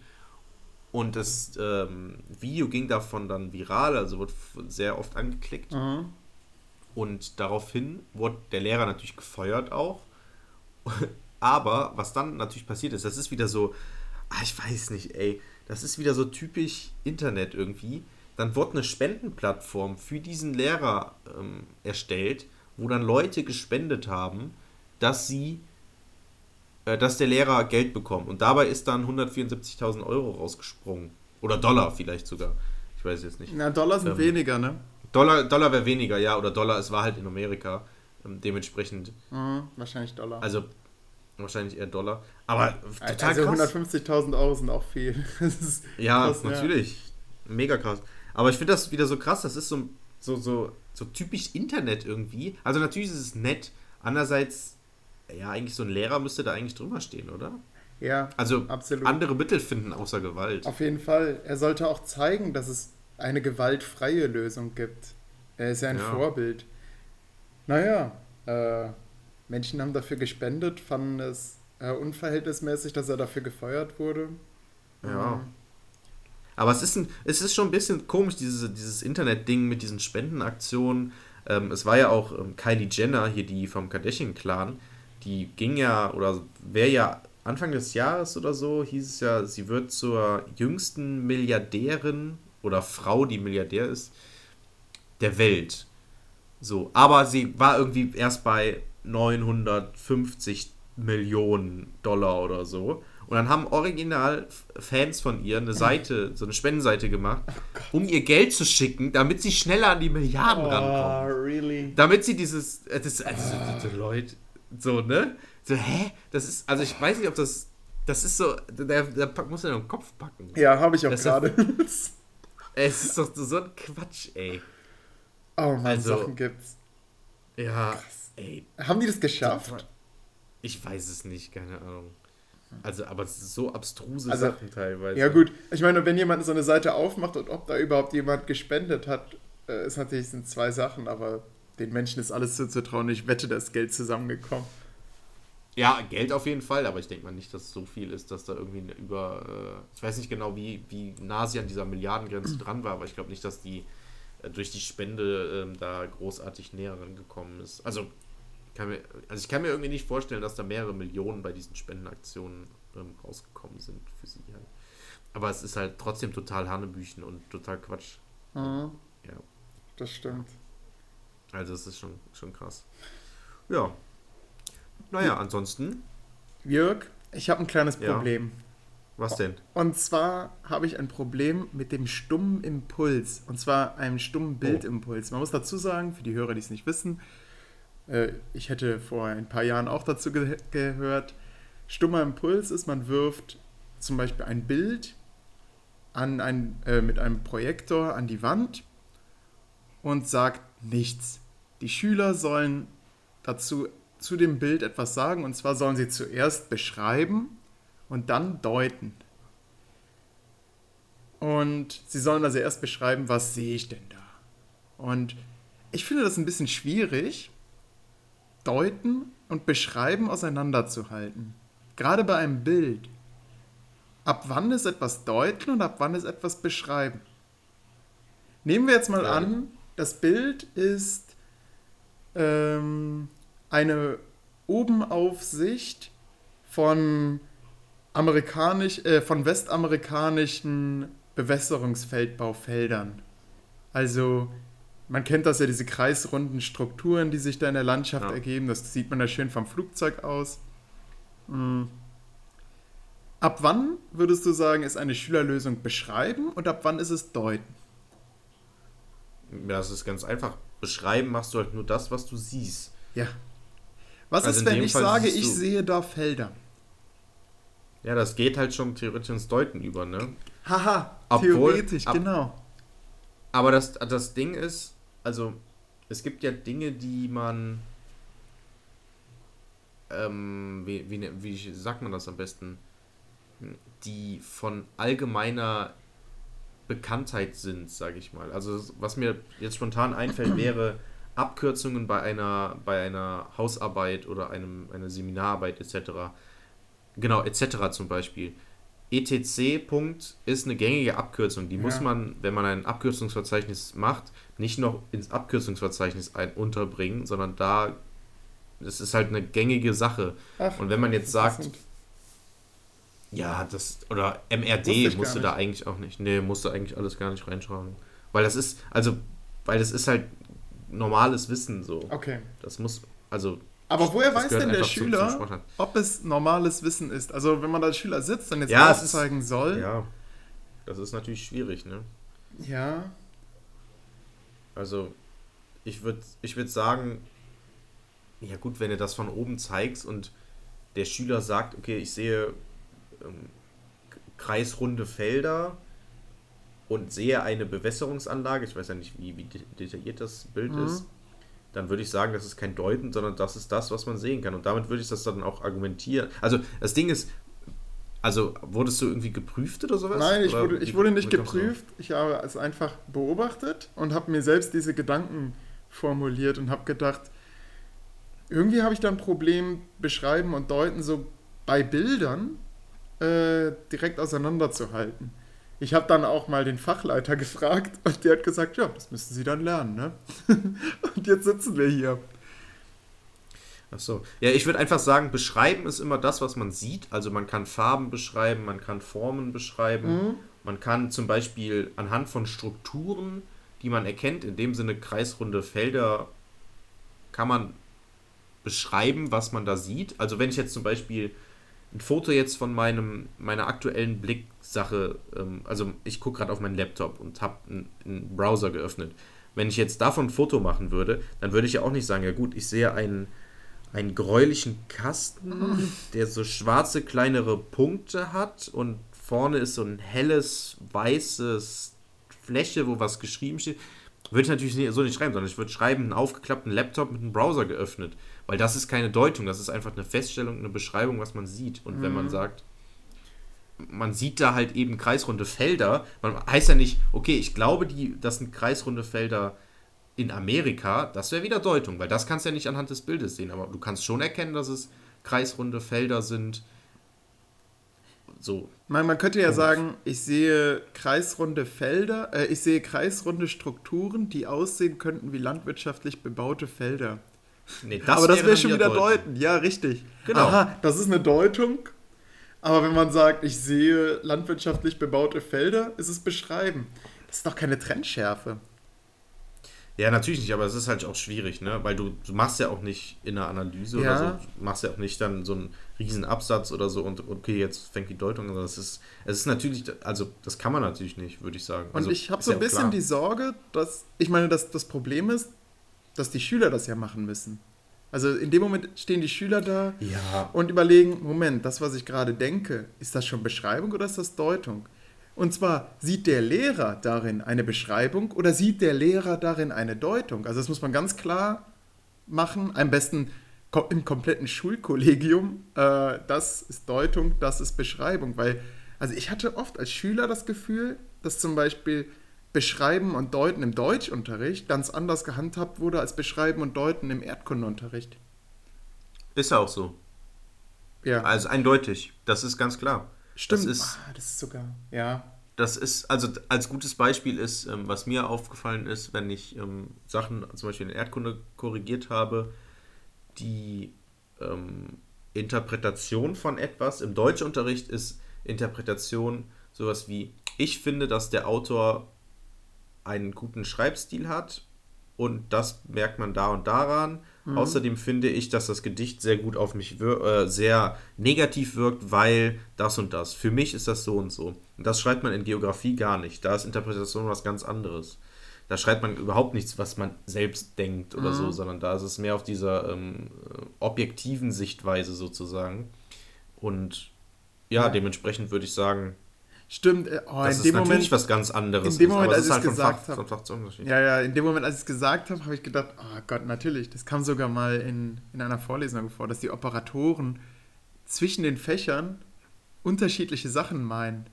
Und das ähm, Video ging davon dann viral, also wurde sehr oft angeklickt. Mhm. Und daraufhin wurde der Lehrer natürlich gefeuert auch. Aber was dann natürlich passiert ist, das ist wieder so, ach, ich weiß nicht, ey, das ist wieder so typisch Internet irgendwie. Dann wurde eine Spendenplattform für diesen Lehrer ähm, erstellt, wo dann Leute gespendet haben, dass sie, äh, dass der Lehrer Geld bekommt. Und dabei ist dann hundertvierundsiebzigtausend Euro rausgesprungen. Oder Dollar vielleicht sogar. Ich weiß jetzt nicht. Na, Dollar sind ähm, weniger, ne? Dollar, Dollar wäre weniger, ja, oder Dollar, es war halt in Amerika, ähm, dementsprechend. Mhm, wahrscheinlich Dollar. Also, wahrscheinlich eher Dollar, aber total also krass. Also hundertfünfzigtausend Euro sind auch viel. Das ist ja, krass, natürlich, ja. Mega krass. Aber ich finde das wieder so krass, das ist so, so, so, so typisch Internet irgendwie. Also natürlich ist es nett, andererseits, ja, eigentlich so ein Lehrer müsste da eigentlich drüber stehen, oder? Ja, also absolut. Andere Mittel finden außer Gewalt. Auf jeden Fall, er sollte auch zeigen, dass es eine gewaltfreie Lösung gibt. Er ist ja ein ja. Vorbild. Naja, äh, Menschen haben dafür gespendet, fanden es äh, unverhältnismäßig, dass er dafür gefeuert wurde. Ja. Ähm. Aber es ist, ein, es ist schon ein bisschen komisch, diese, dieses Internet-Ding mit diesen Spendenaktionen. Ähm, es war ja auch ähm, Kylie Jenner, hier die vom Kardashian-Clan, die ging ja, oder wäre ja Anfang des Jahres oder so, hieß es ja, sie wird zur jüngsten Milliardärin oder Frau, die Milliardär ist, der Welt. So, aber sie war irgendwie erst bei neunhundertfünfzig Millionen Dollar oder so. Und dann haben original Fans von ihr eine Seite, so eine Spendenseite gemacht, oh um ihr Geld zu schicken, damit sie schneller an die Milliarden oh, rankommt. Really? Damit sie dieses, das, also, oh. Leute, so, ne? So, hä? Das ist, also ich weiß nicht, ob das, das ist so, da, da muss er den Kopf packen. Ja, habe ich auch gerade. Es ist doch so ein Quatsch, ey. Oh, Mann, also, Sachen gibt's. Ja, krass. Ey. Haben die das geschafft? Ich weiß es nicht, keine Ahnung. Also, aber es ist so abstruse also, Sachen teilweise. Ja gut, ich meine, wenn jemand so eine Seite aufmacht und ob da überhaupt jemand gespendet hat, ist natürlich, sind zwei Sachen, aber den Menschen ist alles zuzutrauen. Ich wette, da ist Geld zusammengekommen. Ja, Geld auf jeden Fall, aber ich denke mal nicht, dass es so viel ist, dass da irgendwie eine über... Äh, ich weiß nicht genau, wie, wie nah sie an dieser Milliardengrenze dran war, aber ich glaube nicht, dass die äh, durch die Spende äh, da großartig näher rangekommen ist. Also, kann mir, also ich kann mir irgendwie nicht vorstellen, dass da mehrere Millionen bei diesen Spendenaktionen ähm, rausgekommen sind für sie halt. Aber es ist halt trotzdem total Hanebüchen und total Quatsch. Mhm. Ja. Das stimmt. Also es ist schon, schon krass. Ja. Naja, ansonsten Jörg, ich habe ein kleines Problem. Ja. Was denn? Und zwar habe ich ein Problem mit dem stummen Impuls. Und zwar einem stummen Bildimpuls. Man muss dazu sagen, für die Hörer, die es nicht wissen, äh, ich hätte vor ein paar Jahren auch dazu ge- gehört, stummer Impuls ist, man wirft zum Beispiel ein Bild an ein, äh, mit einem Projektor an die Wand und sagt nichts. Die Schüler sollen dazu zu dem Bild etwas sagen. Und zwar sollen sie zuerst beschreiben und dann deuten. Und sie sollen also erst beschreiben, was sehe ich denn da? Und ich finde das ein bisschen schwierig, deuten und beschreiben auseinanderzuhalten. Gerade bei einem Bild. Ab wann ist etwas deuten und ab wann ist etwas beschreiben? Nehmen wir jetzt mal ja. an, das Bild ist ähm, eine Obenaufsicht von... Amerikanisch, äh, von westamerikanischen Bewässerungsfeldbaufeldern. Also, man kennt das ja, diese kreisrunden Strukturen, die sich da in der Landschaft ja. ergeben. Das sieht man ja schön vom Flugzeug aus. Mhm. Ab wann, würdest du sagen, ist eine Schülerlösung beschreiben und ab wann ist es deuten? Ja, das ist ganz einfach. Beschreiben machst du halt nur das, was du siehst. Ja. Was also ist, wenn ich Fall sage, ich du. sehe da Felder? Ja, das geht halt schon theoretisch ins Deuten über, ne? Haha, Obwohl, theoretisch, ab, genau. Aber das, das Ding ist, also, es gibt ja Dinge, die man, ähm, wie, wie, wie sagt man das am besten, die von allgemeiner Bekanntheit sind, sage ich mal. Also, was mir jetzt spontan einfällt, wäre Abkürzungen bei einer, bei einer Hausarbeit oder einem, einer Seminararbeit et cetera Genau, et cetera zum Beispiel. et cetera. Punkt ist eine gängige Abkürzung. Die ja. muss man, wenn man ein Abkürzungsverzeichnis macht, nicht noch ins Abkürzungsverzeichnis ein unterbringen, sondern da, das ist halt eine gängige Sache. Ach, und wenn man jetzt sagt, ja, das, oder M R D musst du da eigentlich auch nicht, nee, musst du eigentlich alles gar nicht reinschreiben. Weil das ist, also, weil das ist halt normales Wissen so. Okay. Das muss, also... Aber woher weiß denn der Schüler, ob es normales Wissen ist? Also wenn man da Schüler sitzt und jetzt ja, aufzeigen soll. Ja, das ist natürlich schwierig, ne? Ja. Also ich würde ich würd sagen, ja gut, wenn du das von oben zeigst und der Schüler sagt, okay, ich sehe ähm, kreisrunde Felder und sehe eine Bewässerungsanlage, ich weiß ja nicht, wie, wie detailliert das Bild mhm. ist, dann würde ich sagen, das ist kein Deuten, sondern das ist das, was man sehen kann. Und damit würde ich das dann auch argumentieren. Also das Ding ist, also wurdest du irgendwie geprüft oder sowas? Nein, ich, oder wurde, ich wurde nicht geprüft. Ich habe es einfach beobachtet und habe mir selbst diese Gedanken formuliert und habe gedacht, irgendwie habe ich da ein Problem, beschreiben und deuten so bei Bildern äh, direkt auseinanderzuhalten. Ich habe dann auch mal den Fachleiter gefragt und der hat gesagt, ja, das müssen Sie dann lernen, ne? Und jetzt sitzen wir hier. Ach so. Ja, ich würde einfach sagen, beschreiben ist immer das, was man sieht. Also man kann Farben beschreiben, man kann Formen beschreiben, mhm. man kann zum Beispiel anhand von Strukturen, die man erkennt, in dem Sinne kreisrunde Felder, kann man beschreiben, was man da sieht. Also wenn ich jetzt zum Beispiel... ein Foto jetzt von meinem meiner aktuellen Blicksache, ähm, also ich gucke gerade auf meinen Laptop und habe einen, einen Browser geöffnet. Wenn ich jetzt davon ein Foto machen würde, dann würde ich ja auch nicht sagen, ja gut, ich sehe einen, einen gräulichen Kasten, der so schwarze kleinere Punkte hat und vorne ist so ein helles, weißes Fläche, wo was geschrieben steht. Würde ich natürlich so nicht schreiben, sondern ich würde schreiben, einen aufgeklappten Laptop mit einem Browser geöffnet. Weil das ist keine Deutung, das ist einfach eine Feststellung, eine Beschreibung, was man sieht. Und mhm. wenn man sagt, man sieht da halt eben kreisrunde Felder, man heißt ja nicht, okay, ich glaube, die, das sind kreisrunde Felder in Amerika, das wäre wieder Deutung, weil das kannst du ja nicht anhand des Bildes sehen. Aber du kannst schon erkennen, dass es kreisrunde Felder sind. So. Man, man könnte ja sagen, ich sehe kreisrunde Felder, äh, ich sehe kreisrunde Strukturen, die aussehen könnten wie landwirtschaftlich bebaute Felder. Nee, das aber das wäre schon wieder deuten. deuten. Ja, richtig. Genau. Aha, das ist eine Deutung. Aber wenn man sagt, ich sehe landwirtschaftlich bebaute Felder, ist es beschreiben. Das ist doch keine Trennschärfe. Ja, natürlich nicht, aber es ist halt auch schwierig, ne? Weil du, du machst ja auch nicht in der Analyse ja. oder so, du machst ja auch nicht dann so einen riesen Absatz oder so und okay, jetzt fängt die Deutung an. Das ist, es ist natürlich, also das kann man natürlich nicht, würde ich sagen. Und also, ich habe so ein bisschen klar. die Sorge, dass, ich meine, dass das Problem ist, dass die Schüler das ja machen müssen. Also in dem Moment stehen die Schüler da ja. und überlegen, Moment, das, was ich gerade denke, ist das schon Beschreibung oder ist das Deutung? Und zwar, sieht der Lehrer darin eine Beschreibung oder sieht der Lehrer darin eine Deutung? Also das muss man ganz klar machen, am besten im kompletten Schulkollegium, äh, das ist Deutung, das ist Beschreibung. Weil, also ich hatte oft als Schüler das Gefühl, dass zum Beispiel Beschreiben und Deuten im Deutschunterricht ganz anders gehandhabt wurde als Beschreiben und Deuten im Erdkundeunterricht. Ist ja auch so. Ja. Also eindeutig, das ist ganz klar. Stimmt, das ist, ah, das ist sogar, ja. Das ist, also als gutes Beispiel ist, ähm, was mir aufgefallen ist, wenn ich ähm, Sachen zum Beispiel in Erdkunde korrigiert habe, die ähm, Interpretation von etwas im Deutschunterricht ist Interpretation sowas wie, ich finde, dass der Autor einen guten Schreibstil hat und das merkt man da und daran. Mhm. Außerdem finde ich, dass das Gedicht sehr gut auf mich wir- äh, sehr negativ wirkt, weil das und das. Für mich ist das so und so. Und das schreibt man in Geografie gar nicht. Da ist Interpretation was ganz anderes. Da schreibt man überhaupt nichts, was man selbst denkt oder mhm. so, sondern da ist es mehr auf dieser ähm, objektiven Sichtweise sozusagen. Und ja, ja. dementsprechend würde ich sagen, stimmt, oh, das in ist dem natürlich Moment, was ganz anderes. In dem Moment, als ich es gesagt habe, ja, ja, in dem Moment, als ich es gesagt habe, habe ich gedacht, oh Gott, natürlich, das kam sogar mal in, in einer Vorlesung vor, dass die Operatoren zwischen den Fächern unterschiedliche Sachen meinen.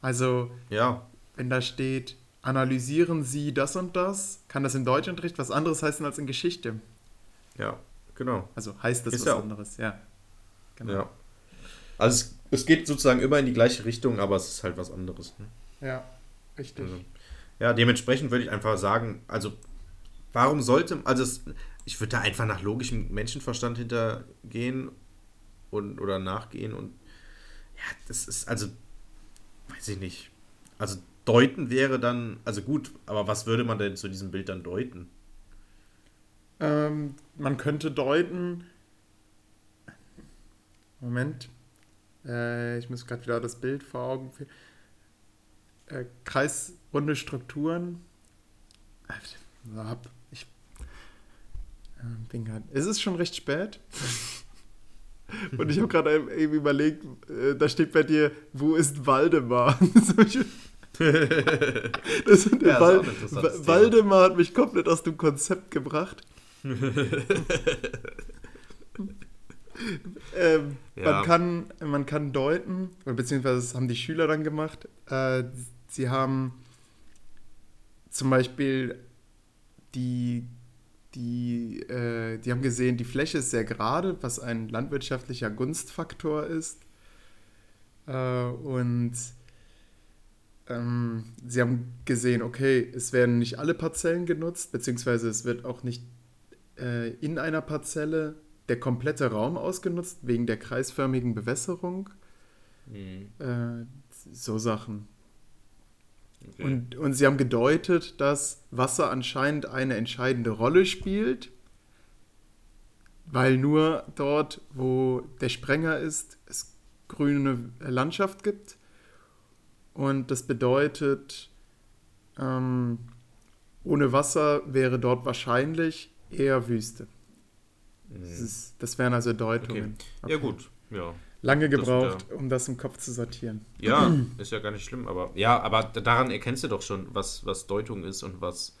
Also, ja. wenn da steht, analysieren Sie das und das, kann das im Deutschunterricht was anderes heißen als in Geschichte. Ja, genau. Also heißt das ist was ja anderes, ja. Genau. Ja. Also es, es geht sozusagen immer in die gleiche Richtung, aber es ist halt was anderes. Ne? Ja, richtig. Also, ja, dementsprechend würde ich einfach sagen, also warum sollte, also es, ich würde da einfach nach logischem Menschenverstand hintergehen und oder nachgehen und ja, das ist, also weiß ich nicht. Also deuten wäre dann, also gut, aber was würde man denn zu diesem Bild dann deuten? Ähm, man könnte deuten, Moment, ich muss gerade wieder das Bild vor Augen führen. Äh, kreisrunde Strukturen. Ich bin grad, es ist schon recht spät. Und ich habe gerade eben überlegt, äh, da steht bei dir, wo ist Waldemar? Das sind ja, Wal- das Wa- Waldemar hat mich komplett aus dem Konzept gebracht. Ähm, ja. man, kann, man kann deuten, beziehungsweise das haben die Schüler dann gemacht, äh, sie haben zum Beispiel die, die, äh, die haben gesehen, die Fläche ist sehr gerade, was ein landwirtschaftlicher Gunstfaktor ist, äh, und ähm, sie haben gesehen, okay, es werden nicht alle Parzellen genutzt, beziehungsweise es wird auch nicht äh, in einer Parzelle der komplette Raum ausgenutzt, wegen der kreisförmigen Bewässerung. Mhm. Äh, so Sachen. Okay. Und, und sie haben gedeutet, dass Wasser anscheinend eine entscheidende Rolle spielt, weil nur dort, wo der Sprenger ist, es grüne Landschaft gibt. Und das bedeutet, ähm, ohne Wasser wäre dort wahrscheinlich eher Wüste. Das, ist, das wären also Deutungen. Okay. Okay. Ja gut, ja. Lange gebraucht, das, ja. um das im Kopf zu sortieren. Ja, ist ja gar nicht schlimm, aber ja, aber daran erkennst du doch schon, was, was Deutung ist und was,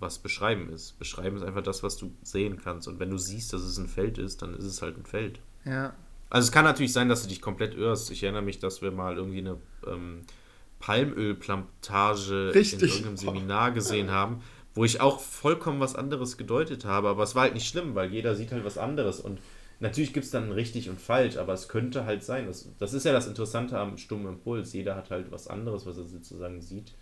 was Beschreiben ist. Beschreiben ist einfach das, was du sehen kannst. Und wenn du siehst, dass es ein Feld ist, dann ist es halt ein Feld. Ja. Also es kann natürlich sein, dass du dich komplett irrst. Ich erinnere mich, dass wir mal irgendwie eine ähm, Palmölplantage Richtig. in irgendeinem Seminar oh. gesehen haben, wo ich auch vollkommen was anderes gedeutet habe, aber es war halt nicht schlimm, weil jeder sieht halt was anderes und natürlich gibt es dann richtig und falsch, aber es könnte halt sein, das, das ist ja das Interessante am stummen Impuls, jeder hat halt was anderes, was er sozusagen sieht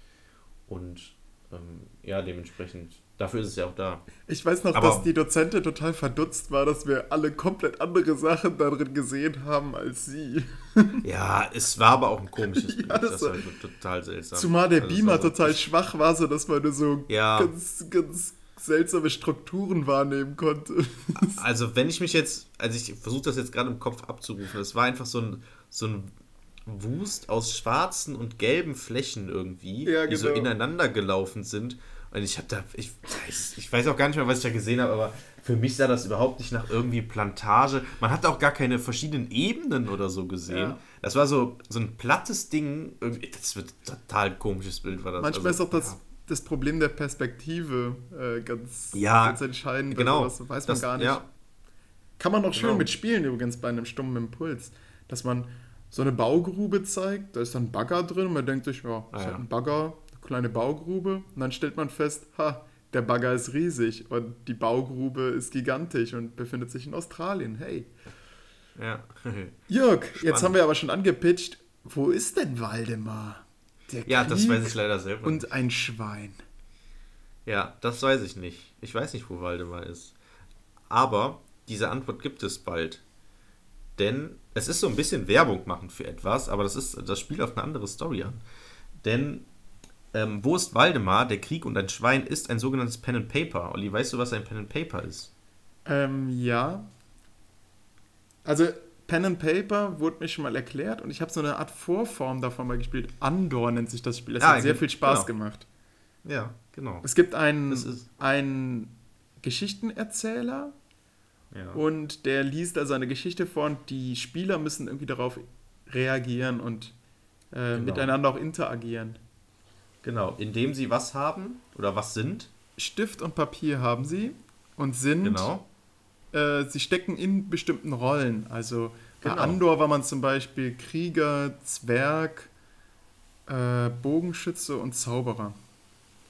und ähm, ja, dementsprechend, dafür ist es ja auch da. Ich weiß noch, aber dass die Dozentin total verdutzt war, dass wir alle komplett andere Sachen darin gesehen haben als sie. Ja, es war aber auch ein komisches Bild, ja, das, das war total seltsam. Zumal der also Beamer total schwach war, so dass man nur so ja. ganz, ganz seltsame Strukturen wahrnehmen konnte. Also wenn ich mich jetzt, also ich versuche das jetzt gerade im Kopf abzurufen, es war einfach so ein, so ein Wust aus schwarzen und gelben Flächen irgendwie, ja, genau, die so ineinander gelaufen sind. Und ich habe da, ich, ich weiß auch gar nicht mehr, was ich da gesehen habe, aber für mich sah das überhaupt nicht nach irgendwie Plantage. Man hat auch gar keine verschiedenen Ebenen oder so gesehen. Ja. Das war so, so ein plattes Ding. Das wird ein total komisches Bild, war das. Manchmal also, ist auch das, ja. das Problem der Perspektive äh, ganz, ja, ganz entscheidend. Genau. Das weiß man das, gar nicht. Ja. Kann man auch schön genau. mitspielen übrigens bei einem stummen Impuls, dass man so eine Baugrube zeigt, da ist dann ein Bagger drin und man denkt sich, ja, ist ah, ja. halt ein Bagger, eine kleine Baugrube. Und dann stellt man fest, ha, der Bagger ist riesig und die Baugrube ist gigantisch und befindet sich in Australien. Hey. Ja. Jörg, spannend. Jetzt haben wir aber schon angepitcht. Wo ist denn Waldemar? Der ja, Krieg das weiß ich leider selber. Und nicht. Ein Schwein. Ja, das weiß ich nicht. Ich weiß nicht, wo Waldemar ist. Aber diese Antwort gibt es bald. Denn es ist so ein bisschen Werbung machen für etwas, aber das ist, das spielt auf eine andere Story an. Denn Ähm, wo ist Waldemar? Der Krieg und ein Schwein ist ein sogenanntes Pen and Paper. Olli, weißt du, was ein Pen and Paper ist? Ähm, ja. Also, Pen and Paper wurde mir schon mal erklärt und ich habe so eine Art Vorform davon mal gespielt. Andor nennt sich das Spiel. Das ja, hat sehr viel Spaß genau. gemacht. Ja, genau. Es gibt einen, einen Geschichtenerzähler ja. und der liest also eine Geschichte vor und die Spieler müssen irgendwie darauf reagieren und äh, genau. miteinander auch interagieren. Genau, indem sie was haben oder was sind? Stift und Papier haben sie und sind, genau. äh, sie stecken in bestimmten Rollen. Also genau. bei Andor war man zum Beispiel Krieger, Zwerg, äh, Bogenschütze und Zauberer.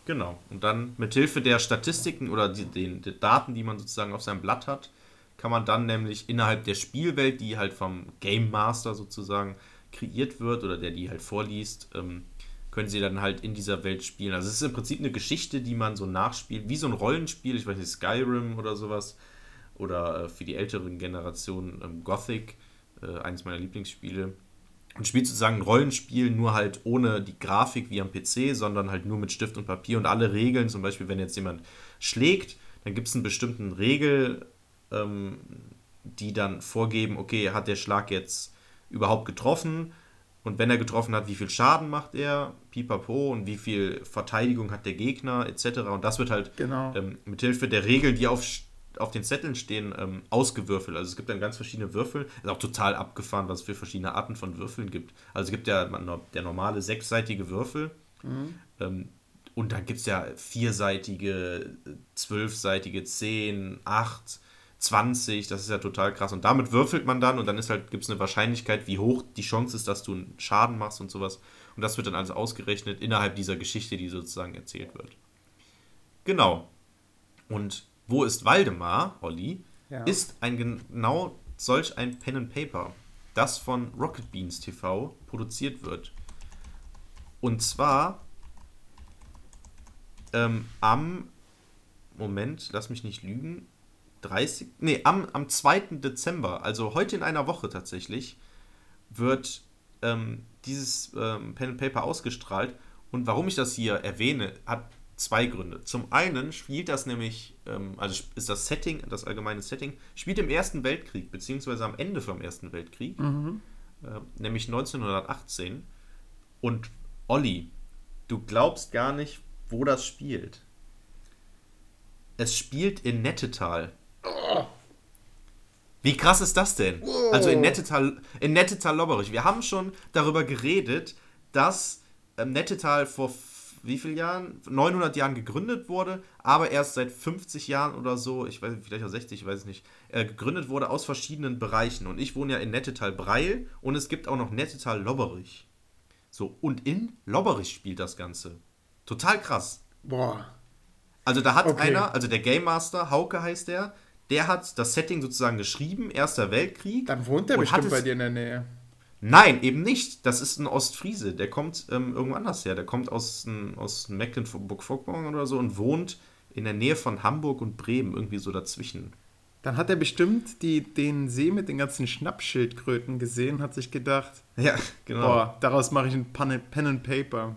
Genau, und dann mit Hilfe der Statistiken oder die, den, den Daten, die man sozusagen auf seinem Blatt hat, kann man dann nämlich innerhalb der Spielwelt, die halt vom Game Master sozusagen kreiert wird oder der die halt vorliest, ähm, können sie dann halt in dieser Welt spielen. Also es ist im Prinzip eine Geschichte, die man so nachspielt, wie so ein Rollenspiel, ich weiß nicht, Skyrim oder sowas, oder äh, für die älteren Generationen ähm, Gothic, äh, eines meiner Lieblingsspiele. Und spielt sozusagen ein Rollenspiel, nur halt ohne die Grafik wie am P C, sondern halt nur mit Stift und Papier und alle Regeln, zum Beispiel, wenn jetzt jemand schlägt, dann gibt es einen bestimmten Regel, ähm, die dann vorgeben, okay, hat der Schlag jetzt überhaupt getroffen? Und wenn er getroffen hat, wie viel Schaden macht er, pipapo, und wie viel Verteidigung hat der Gegner, et cetera. Und das wird halt genau. ähm, mit Hilfe der Regeln, die auf, auf den Zetteln stehen, ähm, ausgewürfelt. Also es gibt dann ganz verschiedene Würfel. Ist auch total abgefahren, was es für verschiedene Arten von Würfeln gibt. Also es gibt ja der normale sechsseitige Würfel. Mhm. Ähm, und dann gibt es ja vierseitige, zwölfseitige, zehn, acht... zwanzig, das ist ja total krass. Und damit würfelt man dann und dann ist halt, gibt es eine Wahrscheinlichkeit, wie hoch die Chance ist, dass du einen Schaden machst und sowas. Und das wird dann alles ausgerechnet innerhalb dieser Geschichte, die sozusagen erzählt wird. Genau. Und wo ist Waldemar, Olli? Ja. Ist ein genau solch ein Pen and Paper, das von Rocket Beans T V produziert wird. Und zwar ähm, am Moment, lass mich nicht lügen, dreißig, nee, am, am zweiten Dezember, also heute in einer Woche tatsächlich, wird ähm, dieses ähm, Pen and Paper ausgestrahlt. Und warum ich das hier erwähne, hat zwei Gründe. Zum einen spielt das nämlich, ähm, also ist das Setting, das allgemeine Setting, spielt im Ersten Weltkrieg, beziehungsweise am Ende vom Ersten Weltkrieg, mhm. äh, nämlich neunzehnhundertachtzehn. Und Olli, du glaubst gar nicht, wo das spielt. Es spielt in Nettetal. Wie krass ist das denn? Wow. Also in Nettetal, in Nettetal Lobberich. Wir haben schon darüber geredet, dass Nettetal vor wie vielen Jahren? neunhundert Jahren gegründet wurde, aber erst seit fünfzig Jahren oder so, ich weiß vielleicht auch sechzig, ich weiß es nicht, äh, gegründet wurde aus verschiedenen Bereichen. Und ich wohne ja in Nettetal Breil und es gibt auch noch Nettetal Lobberich. So, und in Lobberich spielt das Ganze. Total krass. Boah. Also da hat okay. einer, also der Game Master, Hauke heißt der, der hat das Setting sozusagen geschrieben, Erster Weltkrieg. Dann wohnt der bestimmt bei dir in der Nähe. Nein, eben nicht. Das ist ein Ostfriese. Der kommt ähm, irgendwo anders her. Der kommt aus, ähm, aus Mecklenburg-Vorpommern oder so und wohnt in der Nähe von Hamburg und Bremen, irgendwie so dazwischen. Dann hat er bestimmt die, den See mit den ganzen Schnappschildkröten gesehen und hat sich gedacht, ja, genau. Boah, daraus mache ich ein Pen and Paper.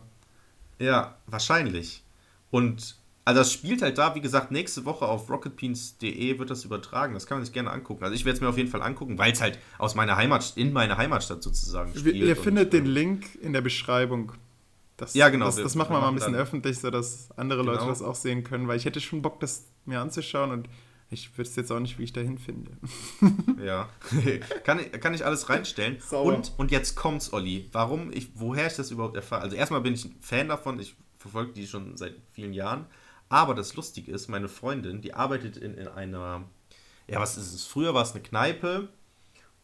Ja, wahrscheinlich. Und Also das spielt halt da, wie gesagt, nächste Woche auf rocket beans punkt de wird das übertragen. Das kann man sich gerne angucken. Also ich werde es mir auf jeden Fall angucken, weil es halt aus meiner Heimat, in meiner Heimatstadt sozusagen spielt. Ihr findet den Link in der Beschreibung. Das, ja, genau. Das, das machen wir mal ein bisschen öffentlich, sodass andere genau. Leute das auch sehen können, weil ich hätte schon Bock, das mir anzuschauen und ich wüsste jetzt auch nicht, wie ich da hinfinde. Ja, kann, kann ich alles reinstellen. Und, und jetzt kommt's, Olli. Warum, ich, woher ich das überhaupt erfahre? Also erstmal bin ich ein Fan davon, ich verfolge die schon seit vielen Jahren. Aber das Lustige ist, meine Freundin, die arbeitet in, in einer, ja was ist es, früher war es eine Kneipe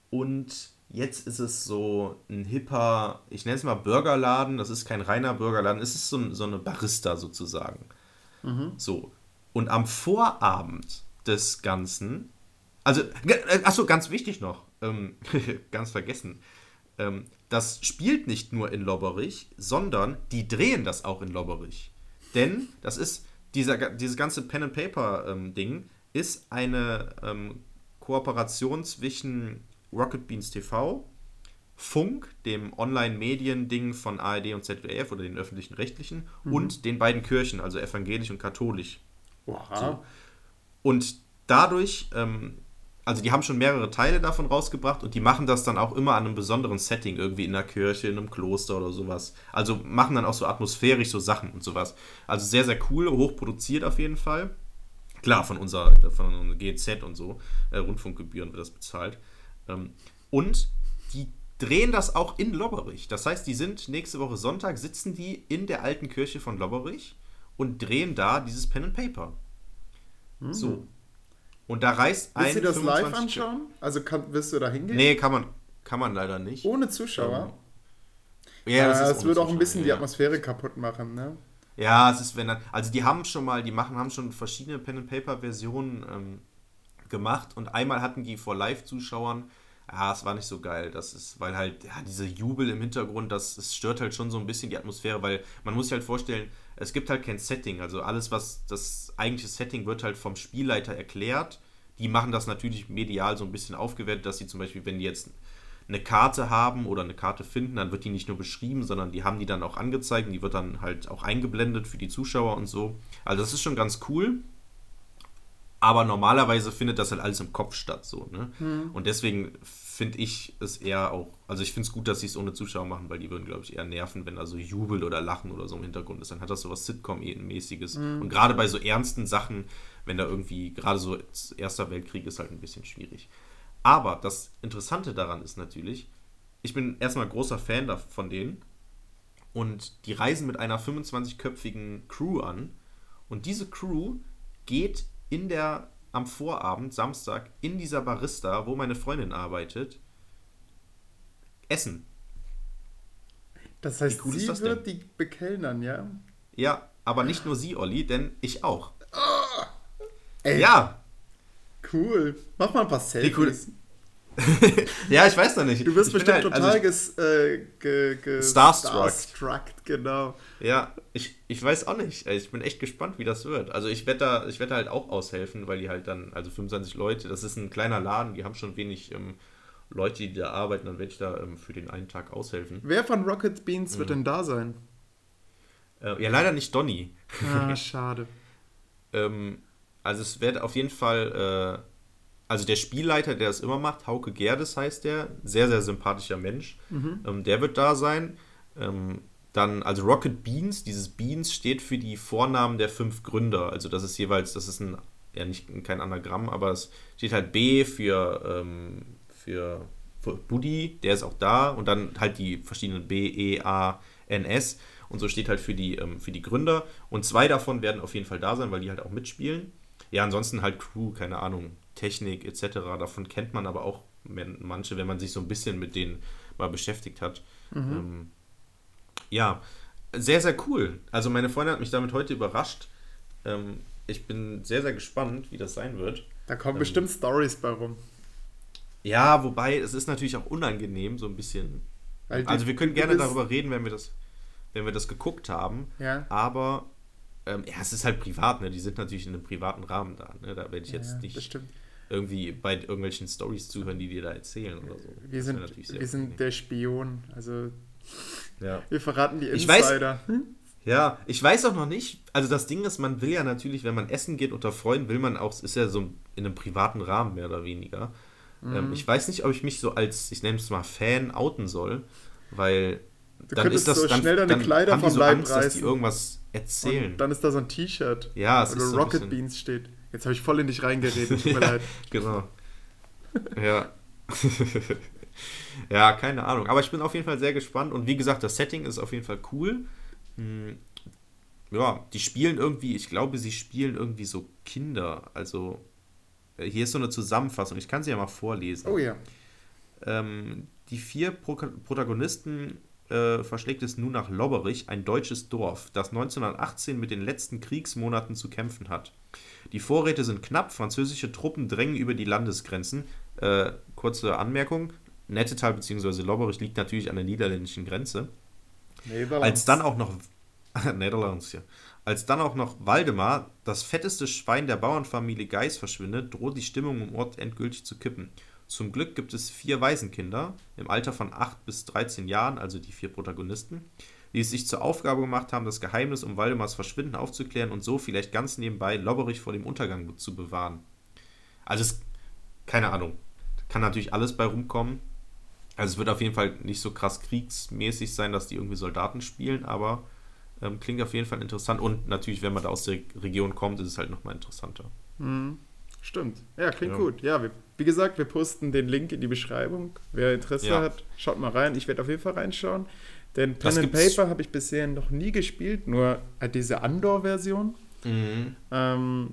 und jetzt ist es so ein hipper, ich nenne es mal Burgerladen, das ist kein reiner Burgerladen, es ist so, so eine Barista sozusagen. Mhm. So, und am Vorabend des Ganzen, also, achso, ganz wichtig noch, ähm, ganz vergessen, ähm, das spielt nicht nur in Lobberich, sondern die drehen das auch in Lobberich. Denn das ist, dieser, dieses ganze Pen-and-Paper-Ding ähm, ist eine ähm, Kooperation zwischen Rocket Beans T V, Funk, dem Online-Medien-Ding von A R D und Z D F oder den öffentlichen Rechtlichen, mhm. und den beiden Kirchen, also evangelisch und katholisch. Oha. So. Und dadurch, ähm, also die haben schon mehrere Teile davon rausgebracht und die machen das dann auch immer an einem besonderen Setting, irgendwie in einer Kirche, in einem Kloster oder sowas. Also machen dann auch so atmosphärisch so Sachen und sowas. Also sehr, sehr cool, hochproduziert auf jeden Fall. Klar, von unserer, von unserer G E Z und so, äh, Rundfunkgebühren wird das bezahlt. Ähm, und die drehen das auch in Lobberich. Das heißt, die sind nächste Woche Sonntag, sitzen die in der alten Kirche von Lobberich und drehen da dieses Pen and Paper. Mhm. So. Und da reist ein... Willst du das live anschauen? Also kann, willst du da hingehen? Nee, kann man, kann man leider nicht. Ohne Zuschauer? Ja, ja das, äh, ist das würde Zuschauer, auch ein bisschen ja. die Atmosphäre kaputt machen, ne? Ja, es ist, wenn dann... Also die haben schon mal, die machen, haben schon verschiedene Pen-and-Paper-Versionen ähm, gemacht und einmal hatten die vor Live-Zuschauern, ja, es war nicht so geil, das ist, weil halt, ja, diese Jubel im Hintergrund, das, das stört halt schon so ein bisschen die Atmosphäre, weil man muss sich halt vorstellen, es gibt halt kein Setting, also alles, was das eigentliche Setting wird halt vom Spielleiter erklärt. Die machen das natürlich medial so ein bisschen aufgewertet, dass sie zum Beispiel, wenn die jetzt eine Karte haben oder eine Karte finden, dann wird die nicht nur beschrieben, sondern die haben die dann auch angezeigt und die wird dann halt auch eingeblendet für die Zuschauer und so. Also das ist schon ganz cool, aber normalerweise findet das halt alles im Kopf statt, so, ne? Hm. Und deswegen finde ich es eher auch, also ich finde es gut, dass sie es ohne Zuschauer machen, weil die würden, glaube ich, eher nerven, wenn da so Jubel oder Lachen oder so im Hintergrund ist. Dann hat das sowas Sitcom-mäßiges. Mhm. Und gerade bei so ernsten Sachen, wenn da irgendwie, gerade so Erster Weltkrieg ist halt ein bisschen schwierig. Aber das Interessante daran ist natürlich, ich bin erstmal großer Fan von denen und die reisen mit einer fünfundzwanzigköpfigen Crew an und diese Crew geht in der am Vorabend, Samstag, in dieser Barista, wo meine Freundin arbeitet, essen. Das heißt, cool sie das wird denn? Die bekellnern, ja? Ja, aber nicht nur sie, Olli, denn ich auch. Oh, ey. Ja. Cool. Mach mal ein paar Selfies. Cool. Ja, ich weiß noch nicht. Du wirst ich bestimmt halt, total also ges, äh, ge, ge starstruck. starstruck. Genau. Ja, ich, ich weiß auch nicht. Ich bin echt gespannt, wie das wird. Also ich werde da, ich werde halt auch aushelfen, weil die halt dann, also fünfundzwanzig Leute, das ist ein kleiner Laden, die haben schon wenig ähm, Leute, die da arbeiten, dann werde ich da ähm, für den einen Tag aushelfen. Wer von Rocket Beans mhm. wird denn da sein? Äh, ja, leider nicht Donny. Ah, schade. ähm, also es wird auf jeden Fall... Äh, Also der Spielleiter, der das immer macht, Hauke Gerdes heißt der, sehr, sehr sympathischer Mensch, mhm. ähm, der wird da sein. Ähm, dann, also Rocket Beans, dieses Beans steht für die Vornamen der fünf Gründer. Also das ist jeweils, das ist ein, ja nicht kein Anagramm, aber es steht halt B für, ähm, für, für Buddy, der ist auch da. Und dann halt die verschiedenen B, E, A, N, S. Und so steht halt für die, ähm, für die Gründer. Und zwei davon werden auf jeden Fall da sein, weil die halt auch mitspielen. Ja, ansonsten halt Crew, keine Ahnung. Technik et cetera. Davon kennt man aber auch manche, wenn man sich so ein bisschen mit denen mal beschäftigt hat. Mhm. Ähm, ja, sehr, sehr cool. Also meine Freundin hat mich damit heute überrascht. Ähm, ich bin sehr, sehr gespannt, wie das sein wird. Da kommen ähm, bestimmt Storys bei rum. Ja, wobei, es ist natürlich auch unangenehm, so ein bisschen. Weil also wir können gerne darüber reden, wenn wir das, wenn wir das geguckt haben. Ja. Aber ähm, ja, es ist halt privat, ne? Die sind natürlich in einem privaten Rahmen da. Ne? Da werde ich jetzt ja, nicht... Bestimmt. Irgendwie bei irgendwelchen Storys zuhören, die dir da erzählen oder so. Wir sind, wir sind der Spion, also ja. wir verraten die Insider. Ich weiß, Ja, ich weiß auch noch nicht, also das Ding ist, man will ja natürlich, wenn man essen geht unter Freunden, will man auch, ist ja so in einem privaten Rahmen mehr oder weniger. Mhm. Ähm, ich weiß nicht, ob ich mich so als, ich nenne es mal Fan, outen soll, weil du dann ist das, so dann, schnell deine dann Kleider haben die so Angst, dass die irgendwas erzählen. Und dann ist da so ein T-Shirt, ja, wo so Rocket Beans steht. Jetzt habe ich voll in dich reingeredet, tut mir leid. Genau. Ja. Ja, keine Ahnung. Aber ich bin auf jeden Fall sehr gespannt. Und wie gesagt, das Setting ist auf jeden Fall cool. Ja, die spielen irgendwie, ich glaube, sie spielen irgendwie so Kinder. Also, hier ist so eine Zusammenfassung. Ich kann sie ja mal vorlesen. Oh ja. Ähm, die vier Pro- Protagonisten äh, verschlägt es nun nach Lobberich, ein deutsches Dorf, das neunzehnhundertachtzehn mit den letzten Kriegsmonaten zu kämpfen hat. Die Vorräte sind knapp, französische Truppen drängen über die Landesgrenzen. Äh, kurze Anmerkung, Nettetal bzw. Lobberich liegt natürlich an der niederländischen Grenze. Als dann auch noch Netherlands, ja. Als dann auch noch Waldemar, das fetteste Schwein der Bauernfamilie Geis, verschwindet, droht die Stimmung im Ort endgültig zu kippen. Zum Glück gibt es vier Waisenkinder im Alter von acht bis dreizehn Jahren, also die vier Protagonisten, die es sich zur Aufgabe gemacht haben, das Geheimnis um Waldemars Verschwinden aufzuklären und so vielleicht ganz nebenbei Lobberich vor dem Untergang zu bewahren. Also es, keine Ahnung, kann natürlich alles bei rumkommen. Also es wird auf jeden Fall nicht so krass kriegsmäßig sein, dass die irgendwie Soldaten spielen, aber ähm, klingt auf jeden Fall interessant. Und natürlich, wenn man da aus der Region kommt, ist es halt nochmal interessanter. Mhm. Stimmt. Ja, klingt ja. gut. Ja, wir, wie gesagt, wir posten den Link in die Beschreibung. Wer Interesse ja. hat, schaut mal rein. Ich werde auf jeden Fall reinschauen. Denn Pen and Paper habe ich bisher noch nie gespielt, nur diese Andor-Version, mhm. ähm,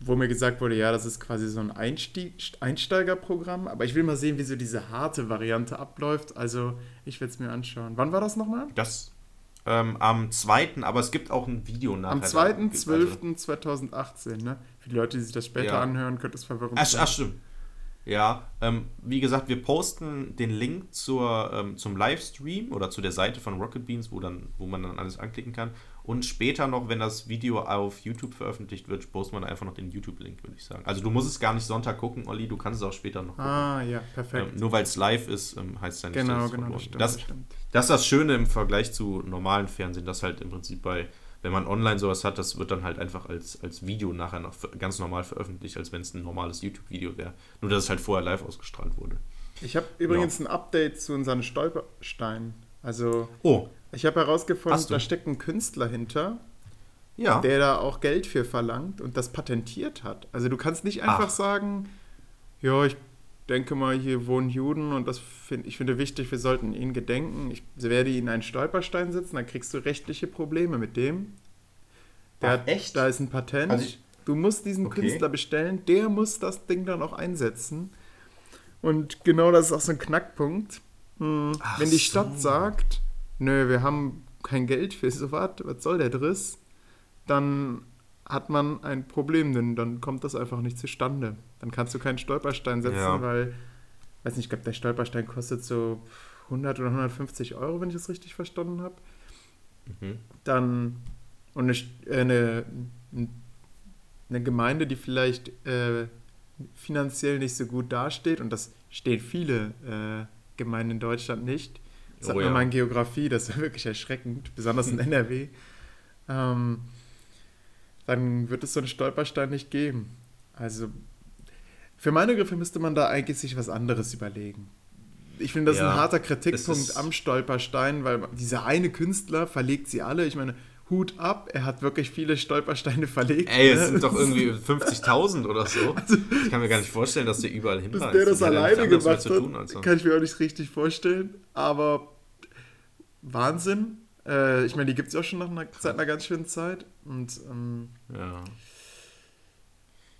wo mir gesagt wurde, ja, das ist quasi so ein Einstieg, Einsteigerprogramm, aber ich will mal sehen, wie so diese harte Variante abläuft, also ich werde es mir anschauen. Wann war das nochmal? Das ähm, am zweiten, aber es gibt auch ein Video nachher. Am zweiten zwölften zweitausendachtzehn, ne? Für die Leute, die sich das später ja. anhören, könnte es verwirrend ach, sein. Ach, stimmt. Ja, ähm, wie gesagt, wir posten den Link zur, ähm, zum Livestream oder zu der Seite von Rocket Beans, wo, dann, wo man dann alles anklicken kann. Und später noch, wenn das Video auf YouTube veröffentlicht wird, posten wir dann einfach noch den YouTube-Link, würde ich sagen. Also du musst es gar nicht Sonntag gucken, Olli, du kannst es auch später noch gucken. Ah, ja, perfekt. Ähm, nur weil es live ist, ähm, heißt es ja nicht, genau, dass es genau, das stimmt, das, das, stimmt. das ist das Schöne im Vergleich zu normalen Fernsehen, dass halt im Prinzip bei, wenn man online sowas hat, das wird dann halt einfach als, als Video nachher noch ganz normal veröffentlicht, als wenn es ein normales YouTube-Video wäre. Nur, dass es halt vorher live ausgestrahlt wurde. Ich habe übrigens ja. ein Update zu unseren Stolpersteinen. Also, oh. ich habe herausgefunden, da steckt ein Künstler hinter, ja. der da auch Geld für verlangt und das patentiert hat. Also du kannst nicht einfach Ach. sagen, ja, ich denke mal, hier wohnen Juden und das find, ich finde wichtig, wir sollten ihnen gedenken. Ich werde ihnen einen Stolperstein setzen, dann kriegst du rechtliche Probleme mit dem. Der Ach, hat, echt? Da ist ein Patent. Also ich, du musst diesen okay. Künstler bestellen, der muss das Ding dann auch einsetzen. Und genau das ist auch so ein Knackpunkt. Hm, wenn die Stadt so. sagt, nö, wir haben kein Geld für sowas, was soll der Driss, dann hat man ein Problem, denn dann kommt das einfach nicht zustande. Dann kannst du keinen Stolperstein setzen, ja. weil, weiß nicht, ich glaube, der Stolperstein kostet so hundert oder hundertfünfzig Euro, wenn ich das richtig verstanden habe. Mhm. Dann, und eine, eine, eine Gemeinde, die vielleicht äh, finanziell nicht so gut dasteht, und das stehen viele äh, Gemeinden in Deutschland nicht, das oh, hat man ja. mal in Geografie, das ist wirklich erschreckend, besonders in N R W, ähm, dann wird es so einen Stolperstein nicht geben. Also für meine Griffe müsste man da eigentlich sich was anderes überlegen. Ich finde, das ja, ist ein harter Kritikpunkt am Stolperstein, weil dieser eine Künstler verlegt sie alle. Ich meine, Hut ab, er hat wirklich viele Stolpersteine verlegt. Ey, es ne? sind doch irgendwie fünfzigtausend oder so. Also, ich kann mir gar nicht vorstellen, dass der überall hinreißt. Dass der das, das alleine gemacht hat, tun, also. Kann ich mir auch nicht richtig vorstellen. Aber Wahnsinn. Äh, ich meine, die gibt es ja auch schon nach einer, seit einer ganz schönen Zeit. Und ähm, ja.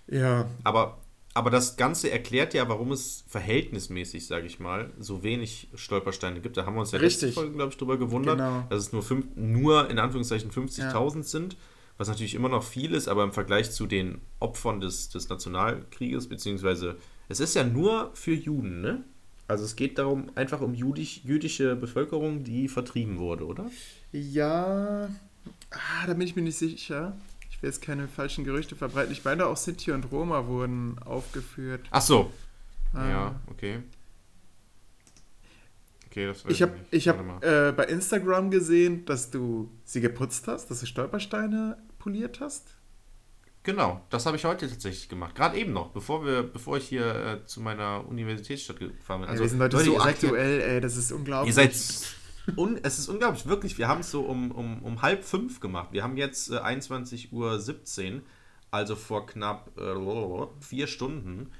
ja. Aber, aber das Ganze erklärt ja, warum es verhältnismäßig, sage ich mal, so wenig Stolpersteine gibt. Da haben wir uns ja letzte Folge, glaube ich, drüber gewundert, genau. dass es nur, fünf, nur in Anführungszeichen fünfzigtausend ja. sind, was natürlich immer noch viel ist, aber im Vergleich zu den Opfern des, des Nationalkrieges, beziehungsweise es ist ja nur für Juden, ne? Also es geht darum, einfach um jüdisch, jüdische Bevölkerung, die vertrieben wurde, oder? Ja, ah, da bin ich mir nicht sicher. Ich will jetzt keine falschen Gerüchte verbreiten. Ich meine, auch Sinti und Roma wurden aufgeführt. Ach so. Äh, ja, okay. okay, das weiß ich, hab, ich nicht. Ich habe äh, bei Instagram gesehen, dass du sie geputzt hast, dass du Stolpersteine poliert hast. Genau, das habe ich heute tatsächlich gemacht. Gerade eben noch, bevor wir, bevor ich hier äh, zu meiner Universitätsstadt gefahren bin. Also, wir sind heute so aktuell, ey, das ist unglaublich. Ihr seid... Un, es ist unglaublich, wirklich. Wir haben es so um, um, um halb fünf gemacht. Wir haben jetzt äh, einundzwanzig Uhr siebzehn, also vor knapp äh, vier Stunden,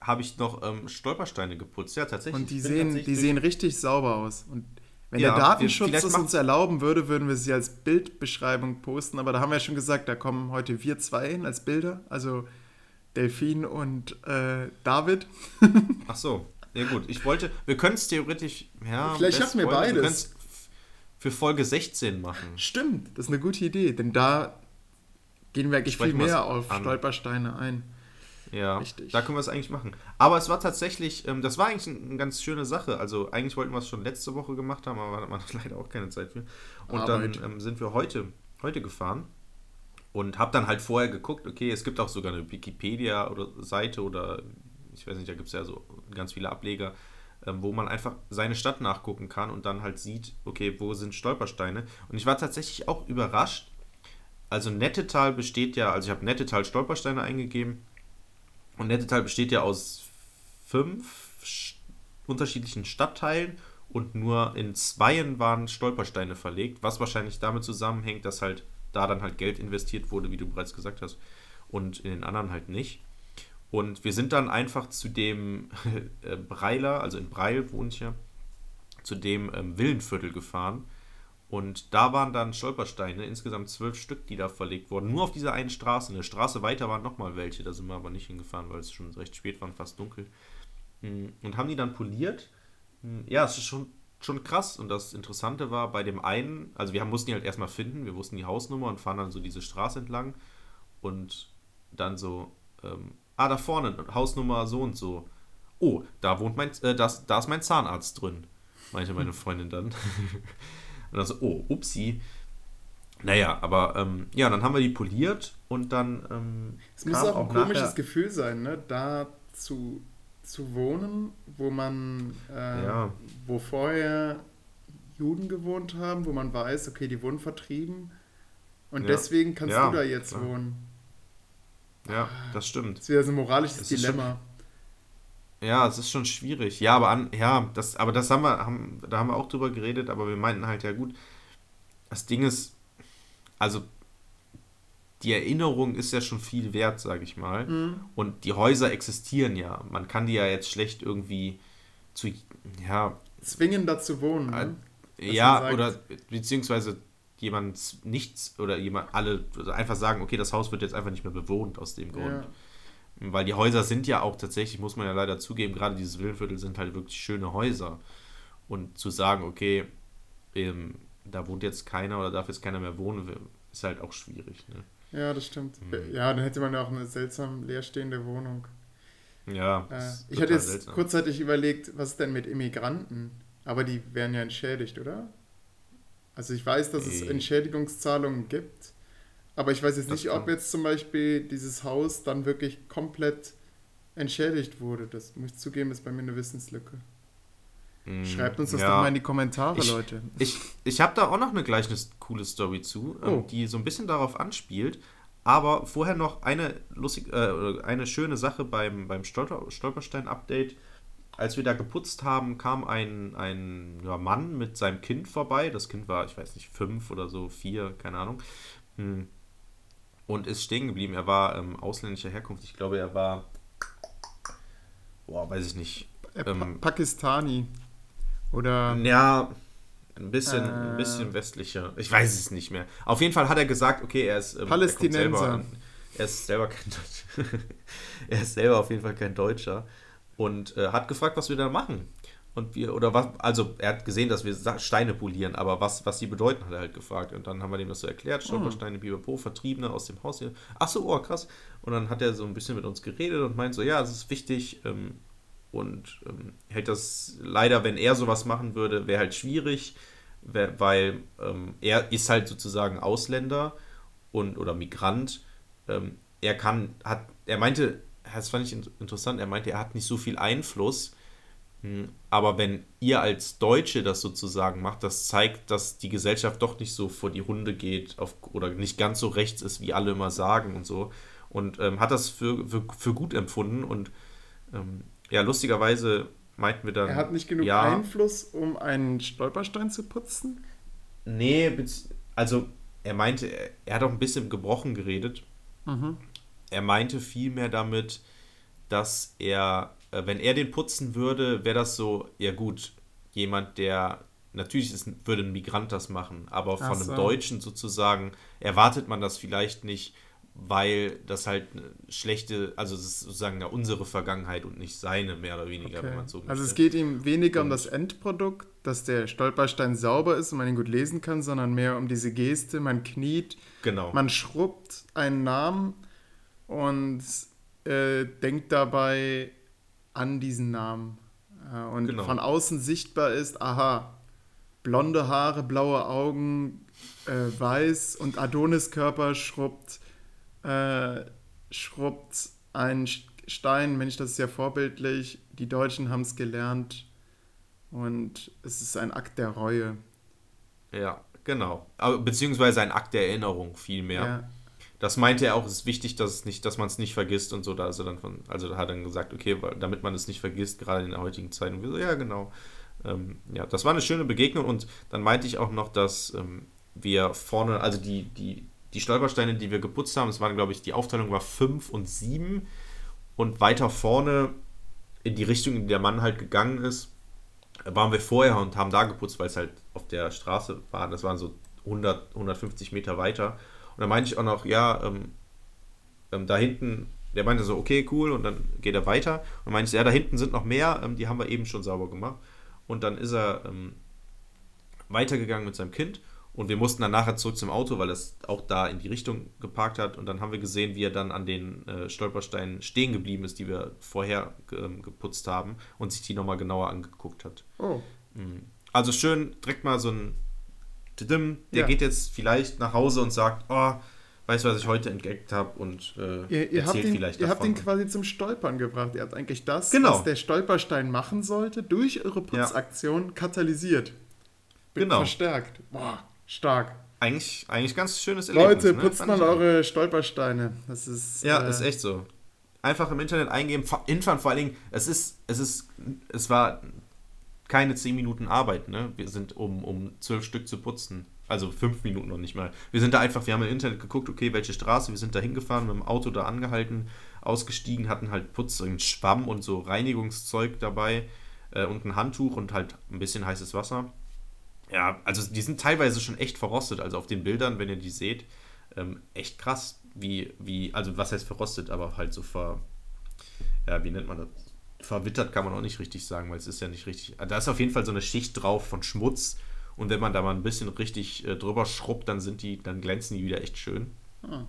habe ich noch ähm, Stolpersteine geputzt. Ja, tatsächlich. Und die, sehen, tatsächlich die sehen richtig sauber aus. Und wenn ja, der Datenschutz es uns erlauben würde, würden wir sie als Bildbeschreibung posten. Aber da haben wir ja schon gesagt, da kommen heute wir zwei hin als Bilder. Also Delfin und äh, David. Ach so. Ja gut, ich wollte, wir können es theoretisch, ja, vielleicht schaffen wir beides. Wir können es für Folge sechzehn machen. Stimmt, das ist eine gute Idee, denn da gehen wir eigentlich Sprechen viel mehr auf an. Stolpersteine ein. Ja, richtig. Da können wir es eigentlich machen. Aber es war tatsächlich, ähm, das war eigentlich eine ganz schöne Sache. Also eigentlich wollten wir es schon letzte Woche gemacht haben, aber man hat leider auch keine Zeit für. Und Arbeit. dann ähm, sind wir heute, heute gefahren. Und habe dann halt vorher geguckt, okay, es gibt auch sogar eine Wikipedia-Seite oder, oder ich weiß nicht, da gibt es ja so ganz viele Ableger, ähm, wo man einfach seine Stadt nachgucken kann und dann halt sieht, okay, wo sind Stolpersteine. Und ich war tatsächlich auch überrascht. Also Nettetal besteht ja, also ich habe Nettetal Stolpersteine eingegeben und Nettetal besteht ja aus fünf st- unterschiedlichen Stadtteilen und nur in zweien waren Stolpersteine verlegt, was wahrscheinlich damit zusammenhängt, dass halt da dann halt Geld investiert wurde, wie du bereits gesagt hast, und in den anderen halt nicht. Und wir sind dann einfach zu dem äh, Breiler, also in Breil wohne ich ja, zu dem ähm, Villenviertel gefahren. Und da waren dann Stolpersteine, insgesamt zwölf Stück, die da verlegt wurden. Nur auf dieser einen Straße. Eine Straße weiter waren nochmal welche, da sind wir aber nicht hingefahren, weil es schon recht spät war, fast dunkel. Und haben die dann poliert. Ja, es ist schon, schon krass. Und das Interessante war, bei dem einen, also wir mussten die halt erstmal finden, wir wussten die Hausnummer und fahren dann so diese Straße entlang. Und dann so... Ähm, ah, da vorne, Hausnummer so und so. Oh, da wohnt mein, äh, das, da ist mein Zahnarzt drin, meinte meine Freundin dann. Und dann so, oh, upsi. Naja, aber, ähm, ja, dann haben wir die poliert und dann, ähm, es muss auch ein komisches Gefühl sein, ne, da zu, zu wohnen, wo man, äh, ja. wo vorher Juden gewohnt haben, wo man weiß, okay, die wurden vertrieben und ja. deswegen kannst ja, du da jetzt klar. wohnen. Ja, das stimmt. Das ist wieder so ein moralisches Dilemma. Schon, ja, es ist schon schwierig. Ja, aber an, ja, das, aber das haben wir, haben, da haben wir auch drüber geredet, aber wir meinten halt, ja gut, das Ding ist, also die Erinnerung ist ja schon viel wert, sage ich mal. Mhm. Und die Häuser existieren ja. Man kann die ja jetzt schlecht irgendwie zu, ja... zwingen, da zu wohnen. Äh, ne? Ja, oder beziehungsweise... jemand nichts oder jemand alle also einfach sagen, okay, das Haus wird jetzt einfach nicht mehr bewohnt aus dem Grund. Ja. Weil die Häuser sind ja auch tatsächlich, muss man ja leider zugeben, gerade dieses Villenviertel sind halt wirklich schöne Häuser. Und zu sagen, okay, ähm, da wohnt jetzt keiner oder darf jetzt keiner mehr wohnen, ist halt auch schwierig. Ne? Ja, das stimmt. Mhm. Ja, dann hätte man ja auch eine seltsam leerstehende Wohnung. Ja. Äh, ich hatte jetzt seltsam. kurzzeitig überlegt, was ist denn mit Immigranten? Aber die werden ja entschädigt, oder? Also ich weiß, dass es Entschädigungszahlungen gibt, aber ich weiß jetzt das nicht, ob jetzt zum Beispiel dieses Haus dann wirklich komplett entschädigt wurde. Das muss ich zugeben, ist bei mir eine Wissenslücke. Mm, Schreibt uns das ja. doch mal in die Kommentare, ich, Leute. Ich, ich habe da auch noch eine gleich eine coole Story zu, oh. die so ein bisschen darauf anspielt, aber vorher noch eine, lustig, äh, eine schöne Sache beim, beim Stolper, Stolperstein-Update. Als wir da geputzt haben, kam ein, ein ja, Mann mit seinem Kind vorbei. Das Kind war, ich weiß nicht, fünf oder so, vier, keine Ahnung. Und ist stehen geblieben. Er war ähm, ausländischer Herkunft. Ich glaube, er war, boah, weiß ich nicht. Ähm, Pakistani. Oder? Ja, ein bisschen, äh, ein bisschen westlicher. Ich weiß es nicht mehr. Auf jeden Fall hat er gesagt, okay, er ist ähm, Palästinenser. Er, er ist selber kein Deutscher. Er ist selber auf jeden Fall kein Deutscher. Und äh, hat gefragt, was wir da machen. Und wir, oder was, also er hat gesehen, dass wir Steine polieren, aber was, was die bedeuten, hat er halt gefragt. Und dann haben wir dem das so erklärt: Stolpersteine, Biberpo, Vertriebene aus dem Haus hier. Ach so, oh, krass. Und dann hat er so ein bisschen mit uns geredet und meint so: Ja, das ist wichtig. Ähm, und ähm, hält das leider, wenn er sowas machen würde, wäre halt schwierig, wär, weil ähm, er ist halt sozusagen Ausländer und oder Migrant. Ähm, er kann, hat, er meinte, das fand ich interessant, er meinte, er hat nicht so viel Einfluss Aber wenn ihr als Deutsche das sozusagen macht, das zeigt, dass die Gesellschaft doch nicht so vor die Hunde geht auf, oder nicht ganz so rechts ist, wie alle immer sagen und so. Und ähm, hat das für, für, für gut empfunden und ähm, ja, lustigerweise meinten wir dann... Er hat nicht genug ja, Einfluss, um einen Stolperstein zu putzen? Nee, also er meinte, er hat auch ein bisschen gebrochen geredet. Mhm. Er meinte vielmehr damit, dass er... Wenn er den putzen würde, wäre das so, ja gut, jemand, der, natürlich ist, würde ein Migrant das machen, aber von so. einem Deutschen sozusagen erwartet man das vielleicht nicht, weil das halt schlechte, also das ist sozusagen ja unsere Vergangenheit und nicht seine, mehr oder weniger, okay. wenn man so möchte. Also es geht ihm weniger und um das Endprodukt, dass der Stolperstein sauber ist und man ihn gut lesen kann, sondern mehr um diese Geste, man kniet, genau. man schrubbt einen Namen und äh, denkt dabei... an diesen Namen und genau. von außen sichtbar ist, aha, blonde Haare, blaue Augen, äh, weiß und Adoniskörper schrubbt, äh, schrubbt ein Stein, Mensch, das ist ja vorbildlich, die Deutschen haben es gelernt und es ist ein Akt der Reue. Ja, genau, aber beziehungsweise ein Akt der Erinnerung vielmehr. Ja. Das meinte er auch, es ist wichtig, dass es nicht, dass man es nicht vergisst und so. Da ist er dann von, also da hat er dann gesagt, okay, damit man es nicht vergisst, gerade in der heutigen Zeit. Und wir so, ja, genau. Ähm, ja, das war eine schöne Begegnung und dann meinte ich auch noch, dass ähm, wir vorne, also die, die, die Stolpersteine, die wir geputzt haben, es waren, glaube ich, die Aufteilung war fünf und sieben und weiter vorne in die Richtung, in die der Mann halt gegangen ist, waren wir vorher und haben da geputzt, weil es halt auf der Straße war. Das waren so hundert, hundertfünfzig Meter weiter. Und dann meinte ich auch noch, ja, ähm, ähm, da hinten, der meinte so, okay, cool, und dann geht er weiter. Und meinte ich, ja, da hinten sind noch mehr, ähm, die haben wir eben schon sauber gemacht. Und dann ist er ähm, weitergegangen mit seinem Kind und wir mussten dann nachher zurück zum Auto, weil es auch da in die Richtung geparkt hat. Und dann haben wir gesehen, wie er dann an den äh, Stolpersteinen stehen geblieben ist, die wir vorher ähm, geputzt haben und sich die nochmal genauer angeguckt hat. Oh. Also schön, direkt mal so ein der ja. geht jetzt vielleicht nach Hause und sagt, oh, weißt du, was ich heute entdeckt habe und äh, ihr, ihr erzählt ihn, vielleicht ihr davon. Ihr habt ihn quasi zum Stolpern gebracht. Ihr habt eigentlich das, genau. was der Stolperstein machen sollte, durch eure Putzaktion ja. katalysiert. Genau. Verstärkt. Boah, stark. Eigentlich, eigentlich ganz schönes Erlebnis. Leute, putzt ne? mal eure Stolpersteine. Das ist, ja, äh, ist echt so. Einfach im Internet eingeben, hinfahren vor allen Dingen. Es ist, es ist, es war... keine zehn Minuten Arbeit, ne? Wir sind um, um zwölf Stück zu putzen. Also fünf Minuten noch nicht mal. Wir sind da einfach, wir haben im Internet geguckt, okay, welche Straße, wir sind da hingefahren, mit dem Auto da angehalten, ausgestiegen, hatten halt Putz, einen Schwamm und so Reinigungszeug dabei äh, und ein Handtuch und halt ein bisschen heißes Wasser. Ja, also die sind teilweise schon echt verrostet, also auf den Bildern, wenn ihr die seht, ähm, echt krass, wie, wie, also was heißt verrostet, aber halt so ver, ja, wie nennt man das? Verwittert kann man auch nicht richtig sagen, weil es ist ja nicht richtig... Da ist auf jeden Fall so eine Schicht drauf von Schmutz und wenn man da mal ein bisschen richtig äh, drüber schrubbt, dann sind die, dann glänzen die wieder echt schön. Ah.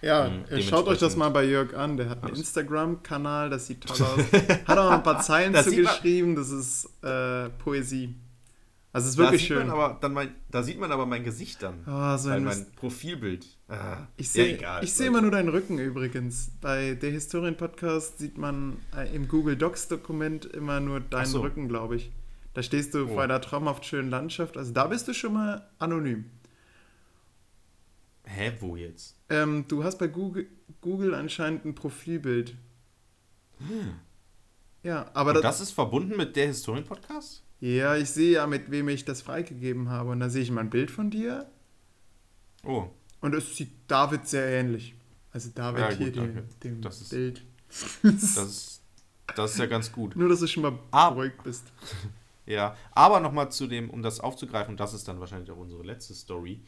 Ja, ähm, schaut euch das mal bei Jörg an, der hat einen Instagram-Kanal, das sieht toll aus. Hat auch ein paar Zeilen zugeschrieben, das ist äh, Poesie. Also es ist wirklich schön. Aber dann mein, da sieht man aber mein Gesicht dann. Oh, so ein mein Profilbild. Ah, ich sehe ja, seh immer nur deinen Rücken übrigens. Bei der Historien Podcast sieht man im Google Docs Dokument immer nur deinen so. Rücken, glaube ich. Da stehst du oh. vor einer traumhaft schönen Landschaft. Also da bist du schon mal anonym. Hä, wo jetzt? Ähm, du hast bei Google, Google anscheinend ein Profilbild. Hm. Ja, aber Und das, das ist verbunden mit der Historien Podcast? Ja, ich sehe ja, mit wem ich das freigegeben habe. Und da sehe ich mal ein Bild von dir. Oh. Und es sieht David sehr ähnlich. Also David ja, hier, gut, okay. dem, dem das ist, Bild. Das ist, das ist ja ganz gut. Nur, dass du schon mal beruhigt ah. bist. Ja, aber nochmal zu dem, um das aufzugreifen, das ist dann wahrscheinlich auch unsere letzte Story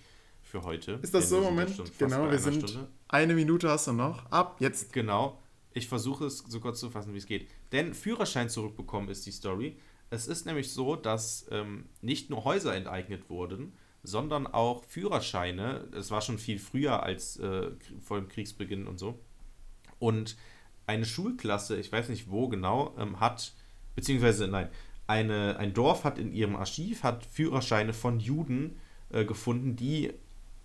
für heute. Ist das so, Moment? Genau, wir sind Stunde. Eine Minute hast du noch. Ab jetzt. Genau. Ich versuche es so kurz zu fassen, wie es geht. Denn Führerschein zurückbekommen ist die Story. Es ist nämlich so, dass ähm, nicht nur Häuser enteignet wurden, sondern auch Führerscheine. Es war schon viel früher als äh, vor dem Kriegsbeginn und so. Und eine Schulklasse, ich weiß nicht wo genau, ähm, hat, beziehungsweise nein, eine, ein Dorf hat in ihrem Archiv hat Führerscheine von Juden äh, gefunden, die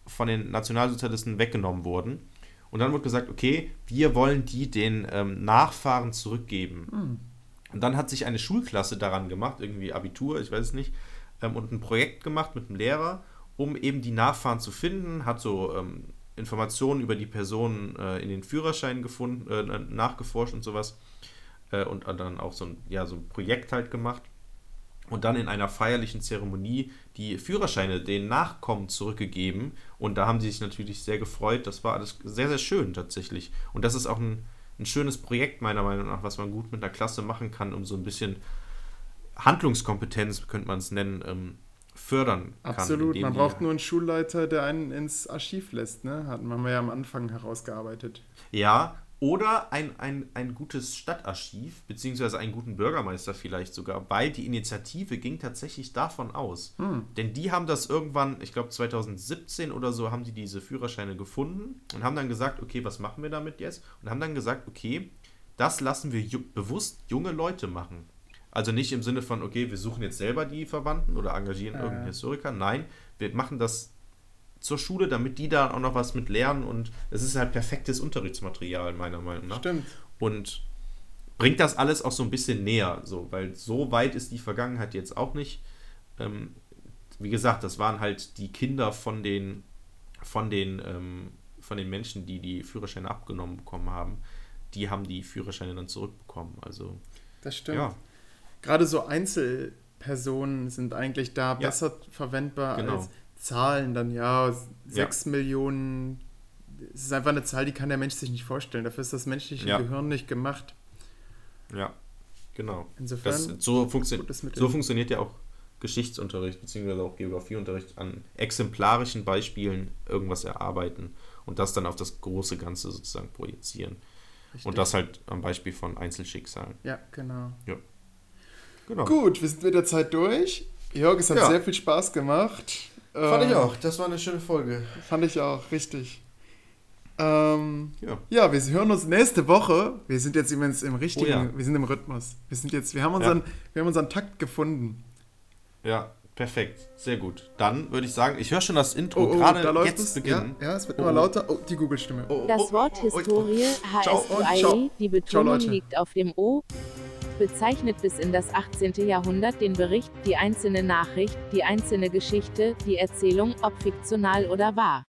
von den Nationalsozialisten weggenommen wurden. Und dann wurde gesagt, okay, wir wollen die den ähm, Nachfahren zurückgeben. Hm. Und dann hat sich eine Schulklasse daran gemacht, irgendwie Abitur, ich weiß es nicht, ähm, und ein Projekt gemacht mit einem Lehrer, um eben die Nachfahren zu finden, hat so ähm, Informationen über die Personen äh, in den Führerschein gefunden, äh, nachgeforscht und sowas äh, und dann auch so ein, ja, so ein Projekt halt gemacht und dann in einer feierlichen Zeremonie die Führerscheine den Nachkommen zurückgegeben und da haben sie sich natürlich sehr gefreut, das war alles sehr, sehr schön tatsächlich und das ist auch ein ein schönes Projekt, meiner Meinung nach, was man gut mit einer Klasse machen kann, um so ein bisschen Handlungskompetenz, könnte man es nennen, ähm, fördern kann. Absolut, man braucht nur einen Schulleiter, der einen ins Archiv lässt, ne? Hatten wir ja am Anfang herausgearbeitet. Ja, oder ein, ein, ein gutes Stadtarchiv, beziehungsweise einen guten Bürgermeister vielleicht sogar, weil die Initiative ging tatsächlich davon aus. Hm. Denn die haben das irgendwann, ich glaube zwanzig siebzehn oder so, haben die diese Führerscheine gefunden und haben dann gesagt, okay, was machen wir damit jetzt? Und haben dann gesagt, okay, das lassen wir ju- bewusst junge Leute machen. Also nicht im Sinne von, okay, wir suchen jetzt selber die Verwandten oder engagieren äh. irgendeinen Historiker. Nein, wir machen das zur Schule, damit die da auch noch was mit lernen und es ist halt perfektes Unterrichtsmaterial, meiner Meinung nach. Stimmt. Und bringt das alles auch so ein bisschen näher, so, weil so weit ist die Vergangenheit jetzt auch nicht. Ähm, wie gesagt, das waren halt die Kinder von den, von den, ähm, von den Menschen, die die Führerscheine abgenommen bekommen haben. Die haben die Führerscheine dann zurückbekommen. Also, das stimmt. Ja. Gerade so Einzelpersonen sind eigentlich da ja. besser verwendbar genau. als Zahlen dann, ja, sechs ja. Millionen, es ist einfach eine Zahl, die kann der Mensch sich nicht vorstellen, dafür ist das menschliche ja. Gehirn nicht gemacht. Ja, genau. Insofern, das, so, funktio- so funktioniert ja auch Geschichtsunterricht, beziehungsweise auch Geografieunterricht, an exemplarischen Beispielen irgendwas erarbeiten und das dann auf das große Ganze sozusagen projizieren. Richtig. Und das halt am Beispiel von Einzelschicksalen. Ja, genau. Ja. Genau. Gut, wir sind mit der Zeit durch. Jörg, es hat ja. sehr viel Spaß gemacht. Fand ich auch, das war eine schöne Folge. Fand ich auch, richtig. Ähm, ja. ja, wir hören uns nächste Woche. Wir sind jetzt übrigens im richtigen, oh ja. wir sind im Rhythmus. Wir sind jetzt, wir haben unseren, ja. wir haben unseren Takt gefunden. Ja, perfekt, sehr gut. Dann würde ich sagen, ich höre schon das Intro oh, oh, gerade da läuft jetzt es. beginnen. Ja, ja, es wird oh. immer lauter. Oh, die Google-Stimme. Oh, oh, das Wort oh, oh, Historie, oh, H S I, die Betonung ciao, liegt auf dem O. Bezeichnet bis in das achtzehnten. Jahrhundert den Bericht, die einzelne Nachricht, die einzelne Geschichte, die Erzählung, ob fiktional oder wahr.